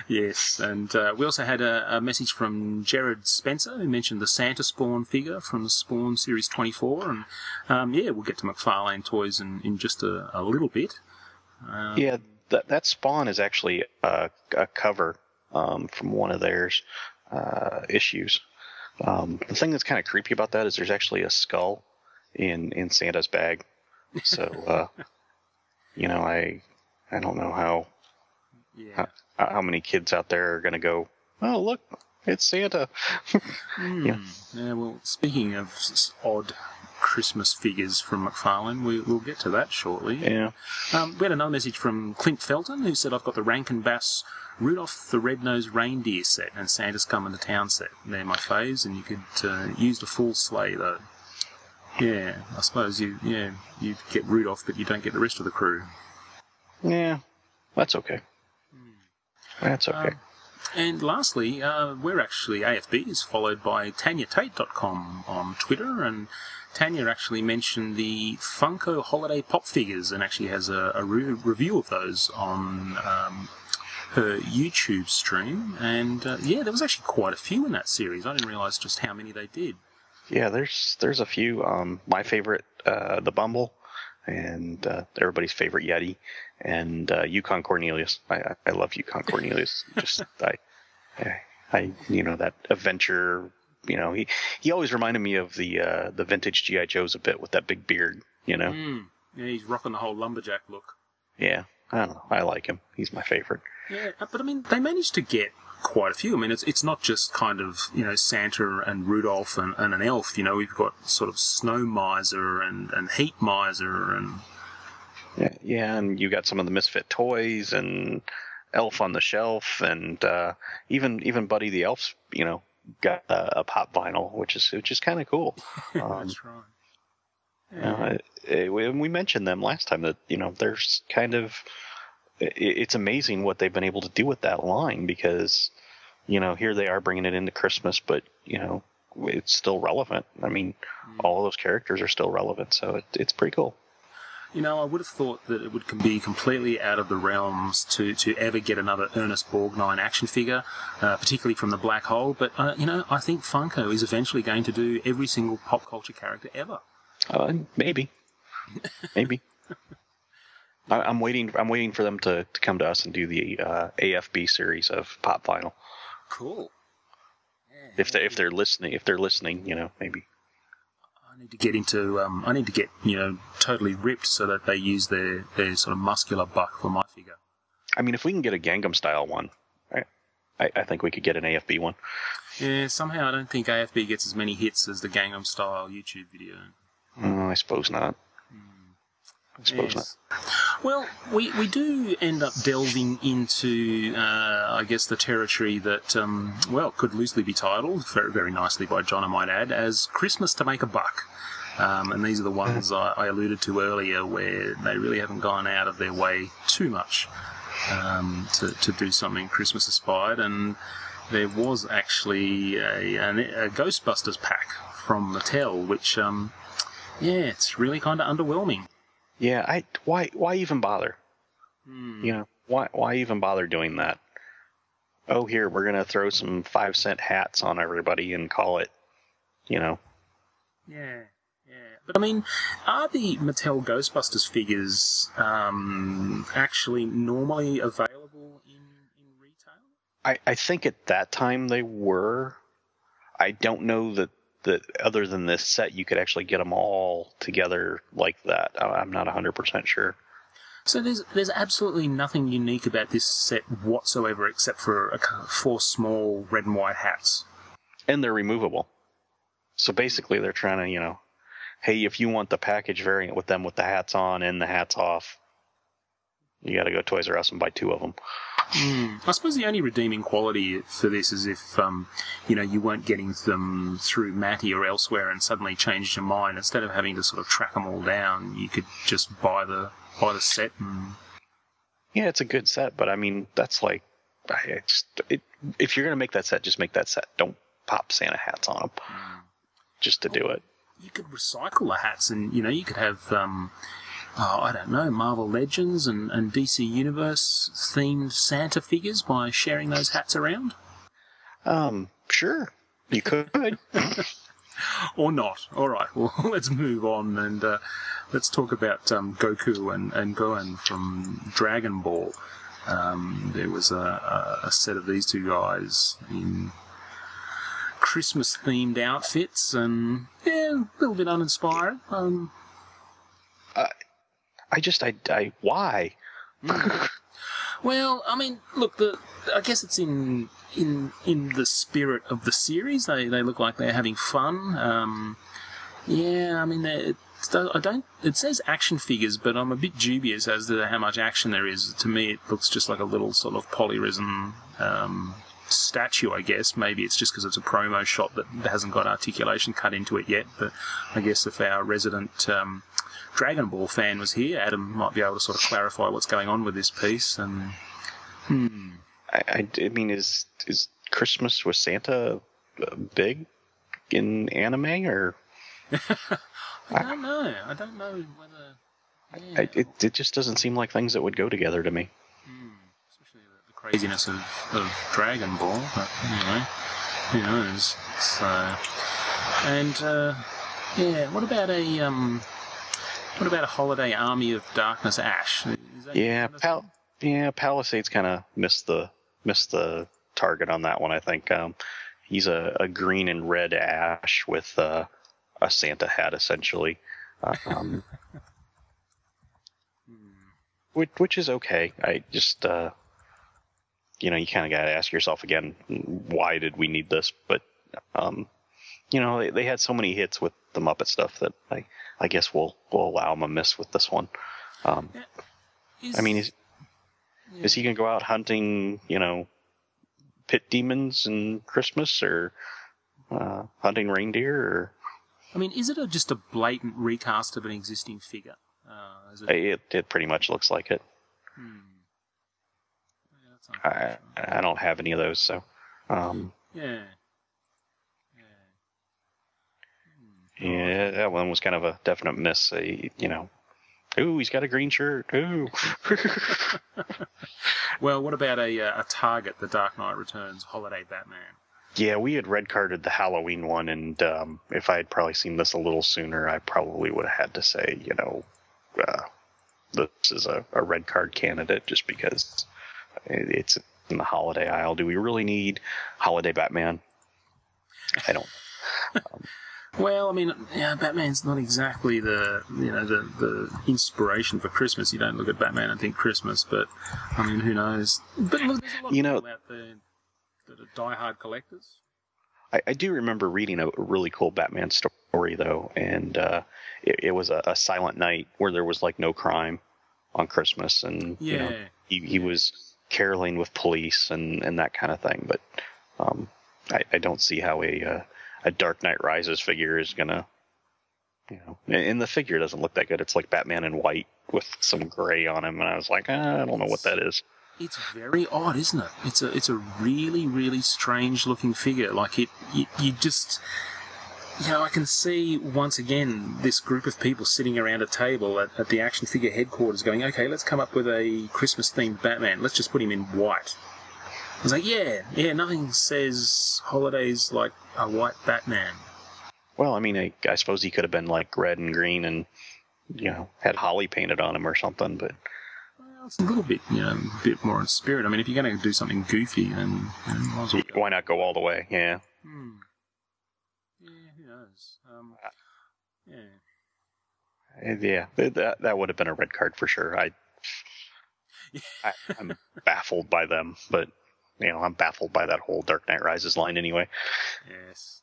Yes, and we also had a message from Jared Spencer, who mentioned the Santa Spawn figure from the Spawn Series 24. And yeah, we'll get to McFarlane Toys in just a little bit. Yeah, that Spawn is actually a cover from one of their issues. The thing that's kind of creepy about that is there's actually a skull in Santa's bag. So, you know, I don't know how... Yeah. How many kids out there are going to go, oh, look, it's Santa. Yeah. Yeah, well, speaking of odd Christmas figures from McFarlane, we'll get to that shortly. Yeah. We had another message from Clint Felton, who said, I've got the Rankin Bass Rudolph the Red-Nosed Reindeer set and Santa's Coming to Town set. They're my faves, and you could use the full sleigh, though. Yeah, I suppose you get Rudolph, but you don't get the rest of the crew. Yeah, that's okay. That's okay. And lastly, we're actually, AFB is followed by TanyaTate.com on Twitter, and Tanya actually mentioned the Funko Holiday Pop figures and actually has a review of those on her YouTube stream. And yeah, there was actually quite a few in that series. I didn't realize just how many they did. Yeah, there's a few. My favorite, the Bumble, and everybody's favorite Yeti, and Yukon Cornelius. I love Yukon Cornelius. Just I you know, that adventure. You know, he always reminded me of the vintage G.I. Joes a bit with that big beard. You know. Yeah, he's rocking the whole lumberjack look. Yeah, I don't know. I like him. He's my favorite. Yeah, but I mean, they managed to get quite a few. I mean, it's not just kind of, you know, Santa and Rudolph and an elf. You know, we've got sort of Snow Miser and Heat Miser and... Yeah, and you got some of the Misfit Toys and Elf on the Shelf, and even Buddy the Elf's, you know, got a pop vinyl, which is kind of cool. That's right. Yeah. We mentioned them last time that, you know, there's kind of... It's amazing what they've been able to do with that line because, you know, here they are bringing it into Christmas, but, you know, it's still relevant. I mean, all of those characters are still relevant, so it's pretty cool. You know, I would have thought that it would be completely out of the realms to ever get another Ernest Borgnine action figure, particularly from the Black Hole, but, you know, I think Funko is eventually going to do every single pop culture character ever. Maybe. Maybe. I'm waiting for them to come to us and do the AFB series of pop vinyl. Cool. Yeah, if they're listening, you know, maybe. I need to get you know, totally ripped so that they use their sort of muscular buck for my figure. I mean, if we can get a Gangnam Style one, I think we could get an AFB one. Yeah, somehow I don't think AFB gets as many hits as the Gangnam Style YouTube video. I suppose not. I suppose yes. Not. Well, we do end up delving into, I guess, the territory that, well, could loosely be titled, very, very nicely by John, I might add, as Christmas to Make a Buck. And these are the ones I alluded to earlier where they really haven't gone out of their way too much to do something Christmas-inspired. And there was actually a Ghostbusters pack from Mattel, which, yeah, it's really kind of underwhelming. Yeah, why even bother? You know, why even bother doing that? Oh, here, we're going to throw some 5-cent hats on everybody and call it, you know. Yeah, yeah. But, I mean, are the Mattel Ghostbusters figures actually normally available in retail? I think at that time they were. I don't know that other than this set, you could actually get them all together like that. I'm not 100% sure. So there's absolutely nothing unique about this set whatsoever except for 4 small red and white hats. And they're removable. So basically they're trying to, you know, hey, if you want the package variant with them with the hats on and the hats off, you got to go Toys R Us and buy 2 of them. I suppose the only redeeming quality for this is if, you know, you weren't getting them through Matty or elsewhere and suddenly changed your mind. Instead of having to sort of track them all down, you could just buy the set. Yeah, it's a good set, but I mean, that's like, if you're going to make that set, just make that set. Don't pop Santa hats on them just to do it. You could recycle the hats, and, you know, you could have, I don't know, Marvel Legends and DC Universe themed Santa figures by sharing those hats around. Sure, you could. Or not. All right, well, let's move on and let's talk about Goku and Gohan from Dragon Ball. There was a set of these two guys in Christmas-themed outfits, and, yeah, a little bit uninspiring. I why? Well, I mean, look, I guess it's in the spirit of the series. They look like they're having fun. Yeah, I mean, it says action figures, but I'm a bit dubious as to how much action there is. To me, it looks just like a little sort of polyresin statue, I guess. Maybe it's just because it's a promo shot that hasn't got articulation cut into it yet, but I guess if our resident Dragon Ball fan was here, Adam might be able to sort of clarify what's going on with this piece. And I mean, is Christmas with Santa big in anime, or? I don't know. I don't know whether. Yeah. It just doesn't seem like things that would go together to me. Especially the craziness of Dragon Ball, but anyway, who knows? So, and yeah, what about a Holiday Army of Darkness Ash? Is that Palisades kind of missed the target on that one, I think. He's a green and red Ash with a Santa hat, essentially, which is okay. I just, you know, you kind of got to ask yourself again, why did we need this? But, you know, they had so many hits with the Muppet stuff that I guess we'll allow him a miss with this one. I mean, is he going to go out hunting, you know, pit demons in Christmas, or hunting reindeer, or? I mean, is it just a blatant recast of an existing figure? Is it... It pretty much looks like it. Yeah, that's unfortunate. I don't have any of those, so... Yeah, that one was kind of a definite miss, you know. Ooh, he's got a green shirt. Ooh. Well, what about a Target, The Dark Knight Returns, Holiday Batman? Yeah, we had red carded the Halloween one, and if I had probably seen this a little sooner, I probably would have had to say, you know, this is a red card candidate just because it's in the holiday aisle. Do we really need Holiday Batman? I don't. Well, I mean, yeah, Batman's not exactly the inspiration for Christmas. You don't look at Batman and think Christmas, but I mean, who knows? But look, there's a lot of people out there that are diehard collectors. I do remember reading a really cool Batman story though, and it was a Silent Night where there was like no crime on Christmas, and you know, he was caroling with police and that kind of thing. But I don't see how a Dark Knight Rises figure is gonna, you know, and the figure doesn't look that good. It's like Batman in white with some gray on him, and I was like, I don't know what that is. It's very odd, isn't it? It's a really, really strange looking figure. Like you just, you know, I can see once again this group of people sitting around a table at the action figure headquarters, going, okay, let's come up with a Christmas themed Batman. Let's just put him in white. I was like, yeah, nothing says holidays like a white Batman. Well, I mean, I suppose he could have been, like, red and green and, you know, had holly painted on him or something, but... Well, it's a little bit, you know, a bit more in spirit. I mean, if you're going to do something goofy, then... Why not go all the way, yeah. Yeah, who knows? Yeah, that would have been a red card for sure. I'm baffled by them, but... You know, I'm baffled by that whole Dark Knight Rises line anyway. Yes.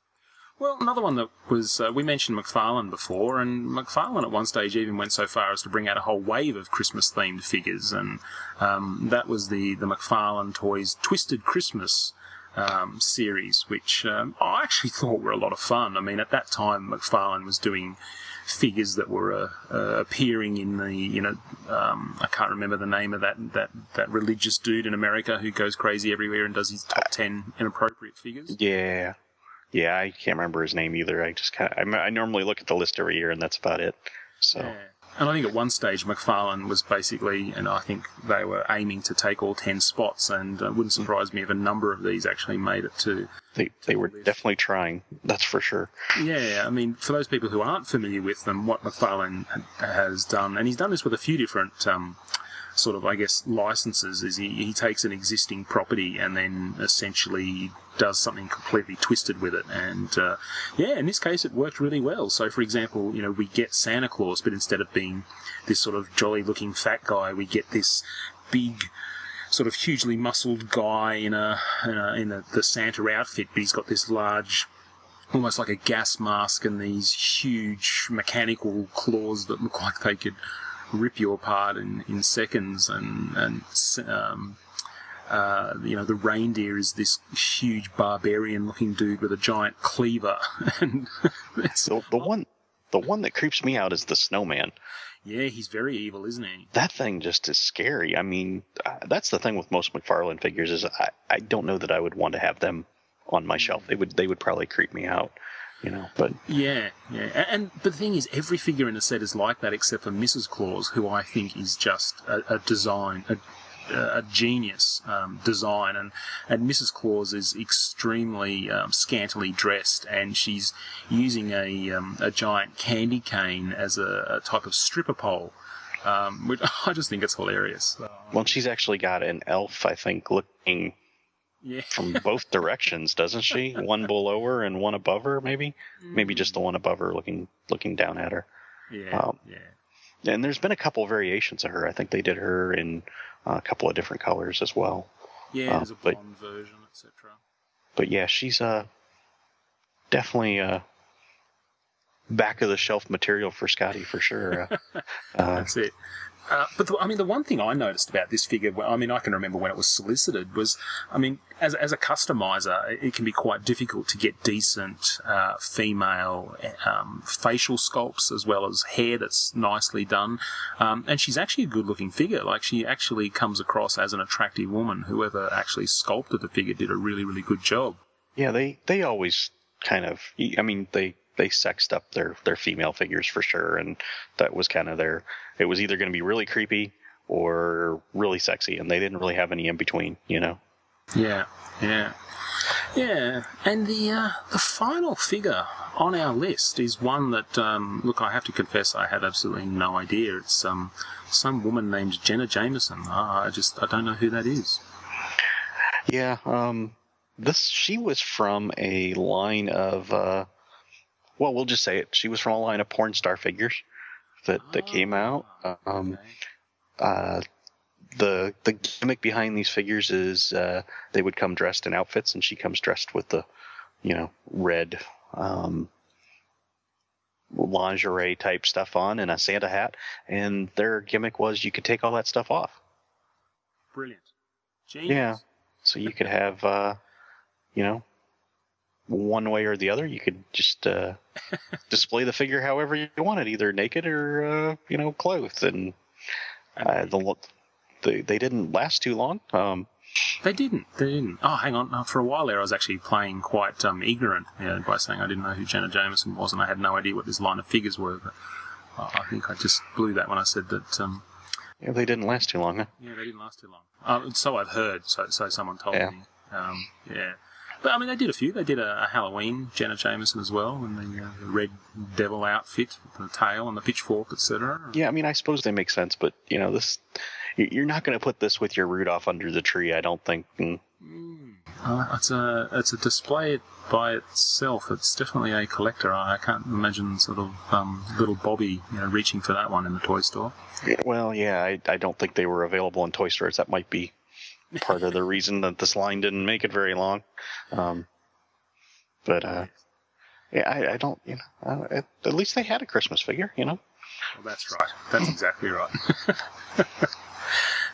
Well, another one that was... we mentioned McFarlane before, and McFarlane at one stage even went so far as to bring out a whole wave of Christmas-themed figures, and that was the McFarlane Toys Twisted Christmas series, which I actually thought were a lot of fun. I mean, at that time, McFarlane was doing figures that were appearing in the, you know, I can't remember the name of that religious dude in America who goes crazy everywhere and does his top 10 inappropriate figures. Yeah. Yeah, I can't remember his name either. I just kind of, I normally look at the list every year, and that's about it. So. Yeah. And I think at one stage McFarlane was basically, and I think they were aiming to take all 10 spots, and it wouldn't surprise me if a number of these actually made it to... They were definitely trying, that's for sure. Yeah, I mean, for those people who aren't familiar with them, what McFarlane has done, and he's done this with a few different sort of, I guess, licenses, is he takes an existing property and then essentially does something completely twisted with it. And, yeah, in this case, it worked really well. So, for example, you know, we get Santa Claus, but instead of being this sort of jolly-looking fat guy, we get this big, sort of hugely muscled guy in the Santa outfit, but he's got this large... almost like a gas mask and these huge mechanical claws that look like they could... rip you apart in seconds, and you know, the reindeer is this huge barbarian-looking dude with a giant cleaver. And the one that creeps me out is the snowman. Yeah, he's very evil, isn't he? That thing just is scary. I mean, that's the thing with most McFarlane figures is I don't know that I would want to have them on my shelf. They would probably creep me out. You know, but yeah, but the thing is, every figure in the set is like that, except for Mrs. Claus, who I think is just a genius design, and Mrs. Claus is extremely scantily dressed, and she's using a giant candy cane as a type of stripper pole, which I just think it's hilarious. Well, she's actually got an elf, I think, looking. Yeah. From both directions, doesn't she? One below her and one above her, maybe? Maybe just the one above her looking down at her. Yeah, yeah. And there's been a couple of variations of her. I think they did her in a couple of different colors as well. Yeah, there's a blonde version, etc. But yeah, she's definitely back-of-the-shelf material for Scotty, for sure. That's it. But, I mean, the one thing I noticed about this figure, I mean, I can remember when it was solicited, was, I mean, as a customizer, it can be quite difficult to get decent female facial sculpts as well as hair that's nicely done. And she's actually a good-looking figure. Like, she actually comes across as an attractive woman. Whoever actually sculpted the figure did a really, really good job. Yeah, they always kind of, I mean, they sexed up their female figures for sure, and that was kind of their... It was either going to be really creepy or really sexy, and they didn't really have any in between, you know? Yeah. And the final figure on our list is one that, look, I have to confess I had absolutely no idea. It's some woman named Jenna Jameson. I don't know who that is. Yeah, she was from a line of... well, we'll just say it. She was from a line of porn star figures that came out. The gimmick behind these figures is they would come dressed in outfits, and she comes dressed with the, you know, red lingerie type stuff on and a Santa hat. And their gimmick was you could take all that stuff off. Brilliant. Genius. Yeah. So you could have, you know, one way or the other, you could just display the figure however you wanted, either naked or you know, clothed. And they didn't last too long. They didn't. Oh, hang on. For a while there, I was actually playing quite ignorant by saying I didn't know who Jenna Jameson was, and I had no idea what this line of figures were. But I think I just blew that when I said that. Yeah, they didn't last too long. Huh? Yeah, they didn't last too long. So I've heard. So someone told me. Yeah. But, I mean, they did a few. They did a Halloween Jenna Jameson as well, and the red devil outfit, the tail and the pitchfork, etc. Yeah, I mean, I suppose they make sense, but, you know, you're not going to put this with your Rudolph under the tree, I don't think. It's a display by itself. It's definitely a collector. I can't imagine sort of little Bobby, you know, reaching for that one in the toy store. Well, yeah, I don't think they were available in toy stores. That might be part of the reason that this line didn't make it very long. Yeah, I don't, you know, at least they had a Christmas figure, you know? Well, that's right. That's exactly right.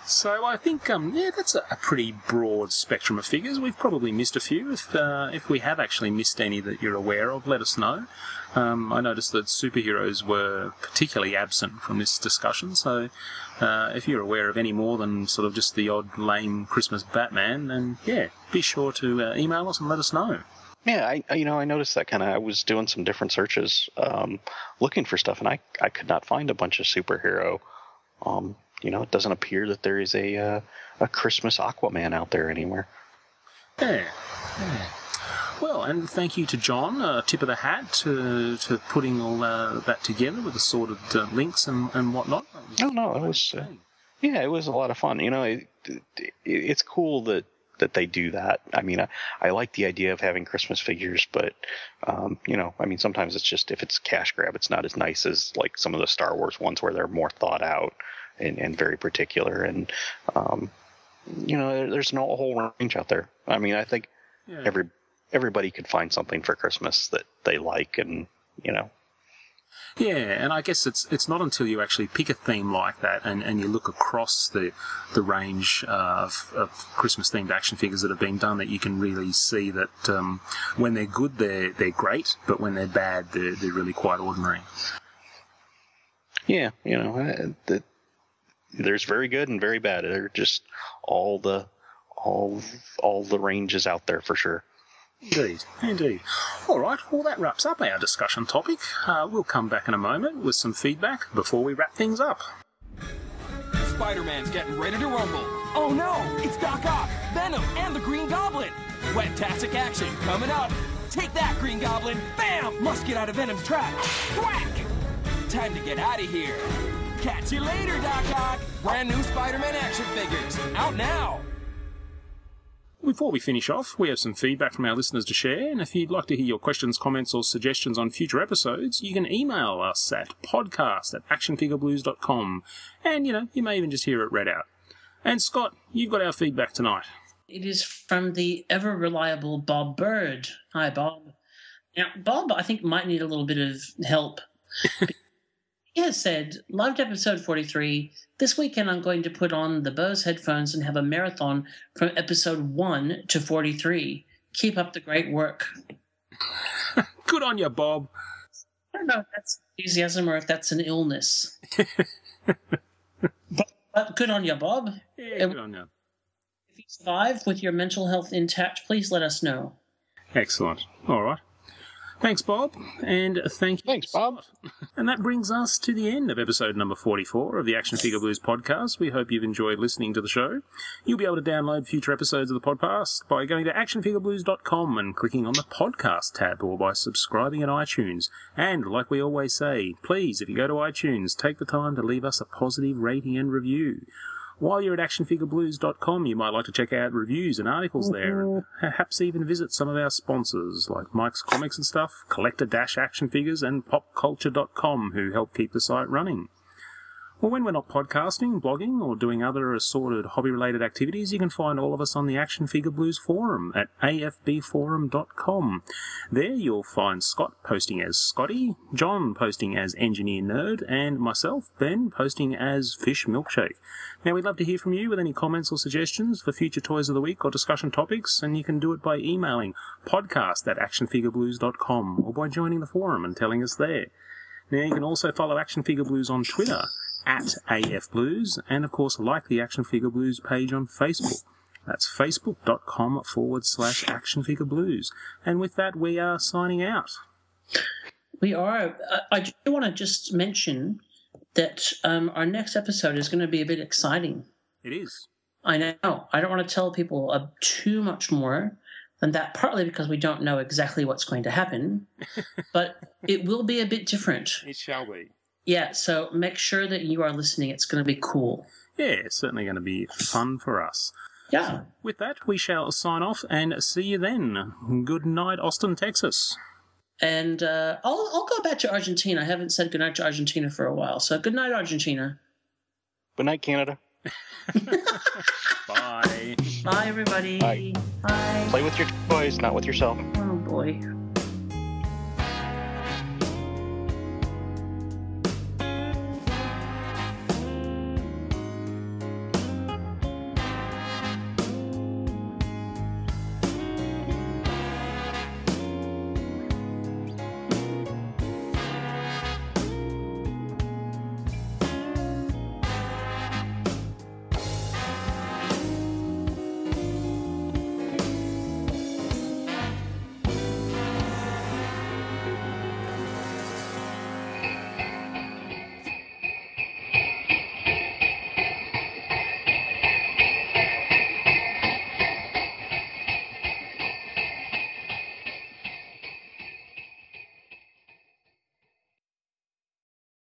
So I think, yeah, that's a pretty broad spectrum of figures. We've probably missed a few. If we have actually missed any that you're aware of, let us know. I noticed that superheroes were particularly absent from this discussion, so if you're aware of any more than sort of just the odd lame Christmas Batman, then, yeah, be sure to email us and let us know. Yeah, I noticed that kind of. I was doing some different searches looking for stuff, and I could not find a bunch of superhero. It doesn't appear that there is a Christmas Aquaman out there anywhere. Yeah. Yeah. Well, and thank you to John, tip of the hat, to putting all that together with the sorted links and whatnot. It was a lot of fun. You know, it's cool that they do that. I mean, I like the idea of having Christmas figures, but, sometimes it's just, if it's cash grab, it's not as nice as like some of the Star Wars ones where they're more thought out and very particular. And, there's no whole range out there. I mean, I think everybody could find something for Christmas that they like and. Yeah, and I guess it's not until you actually pick a theme like that and you look across the range of Christmas-themed action figures that have been done that you can really see that when they're good, they're great, but when they're bad, they're really quite ordinary. Yeah, there's very good and very bad. They're just all the ranges out there for sure. Indeed. All right, well, that wraps up our discussion topic. We'll come back in a moment with some feedback before we wrap things up. Spider-Man's getting ready to rumble. Oh, no, it's Doc Ock, Venom, and the Green Goblin. Webtastic action coming up. Take that, Green Goblin. Bam! Must get out of Venom's trap. Thwack! Time to get out of here. Catch you later, Doc Ock. Brand new Spider-Man action figures. Out now. Before we finish off, we have some feedback from our listeners to share, and if you'd like to hear your questions, comments, or suggestions on future episodes, you can email us at podcast@actionfigureblues.com, and, you may even just hear it read out. And, Scott, you've got our feedback tonight. It is from the ever-reliable Bob Bird. Hi, Bob. Now, Bob, I think, might need a little bit of help. He has said, loved episode 43. This weekend I'm going to put on the Bose headphones and have a marathon from episode 1 to 43. Keep up the great work. Good on you, Bob. I don't know if that's enthusiasm or if that's an illness. but good on you, Bob. Yeah, good on you. If you survive with your mental health intact, please let us know. Excellent. All right. Thanks, Bob, and thank you. Thanks, Bob. And that brings us to the end of episode number 44 of the Action Figure Blues podcast. We hope you've enjoyed listening to the show. You'll be able to download future episodes of the podcast by going to actionfigureblues.com and clicking on the podcast tab, or by subscribing at iTunes. And, like we always say, please, if you go to iTunes, take the time to leave us a positive rating and review. While you're at actionfigureblues.com, you might like to check out reviews and articles there, and perhaps even visit some of our sponsors, like Mike's Comics and Stuff, Collector-Action Figures, and PopCulture.com, who help keep the site running. Well, when we're not podcasting, blogging, or doing other assorted hobby-related activities, you can find all of us on the Action Figure Blues forum at afbforum.com. There you'll find Scott posting as Scotty, John posting as Engineer Nerd, and myself, Ben, posting as Fish Milkshake. Now, we'd love to hear from you with any comments or suggestions for future Toys of the Week or discussion topics, and you can do it by emailing podcast@actionfigureblues.com or by joining the forum and telling us there. Now, you can also follow Action Figure Blues on Twitter, at AFBlues, and of course like the Action Figure Blues page on Facebook. That's facebook.com/Action Figure Blues. And with that, we are signing out. We are. I do want to just mention that our next episode is going to be a bit exciting. It is. I know. I don't want to tell people too much more than that, partly because we don't know exactly what's going to happen, but it will be a bit different. It shall be. Yeah, so make sure that you are listening. It's going to be cool. Yeah, it's certainly going to be fun for us. Yeah. So with that, we shall sign off and see you then. Good night, Austin, Texas. And I'll go back to Argentina. I haven't said goodnight to Argentina for a while. So good night, Argentina. Good night, Canada. Bye. Bye, everybody. Bye. Bye. Play with your toys, not with yourself. Oh, boy.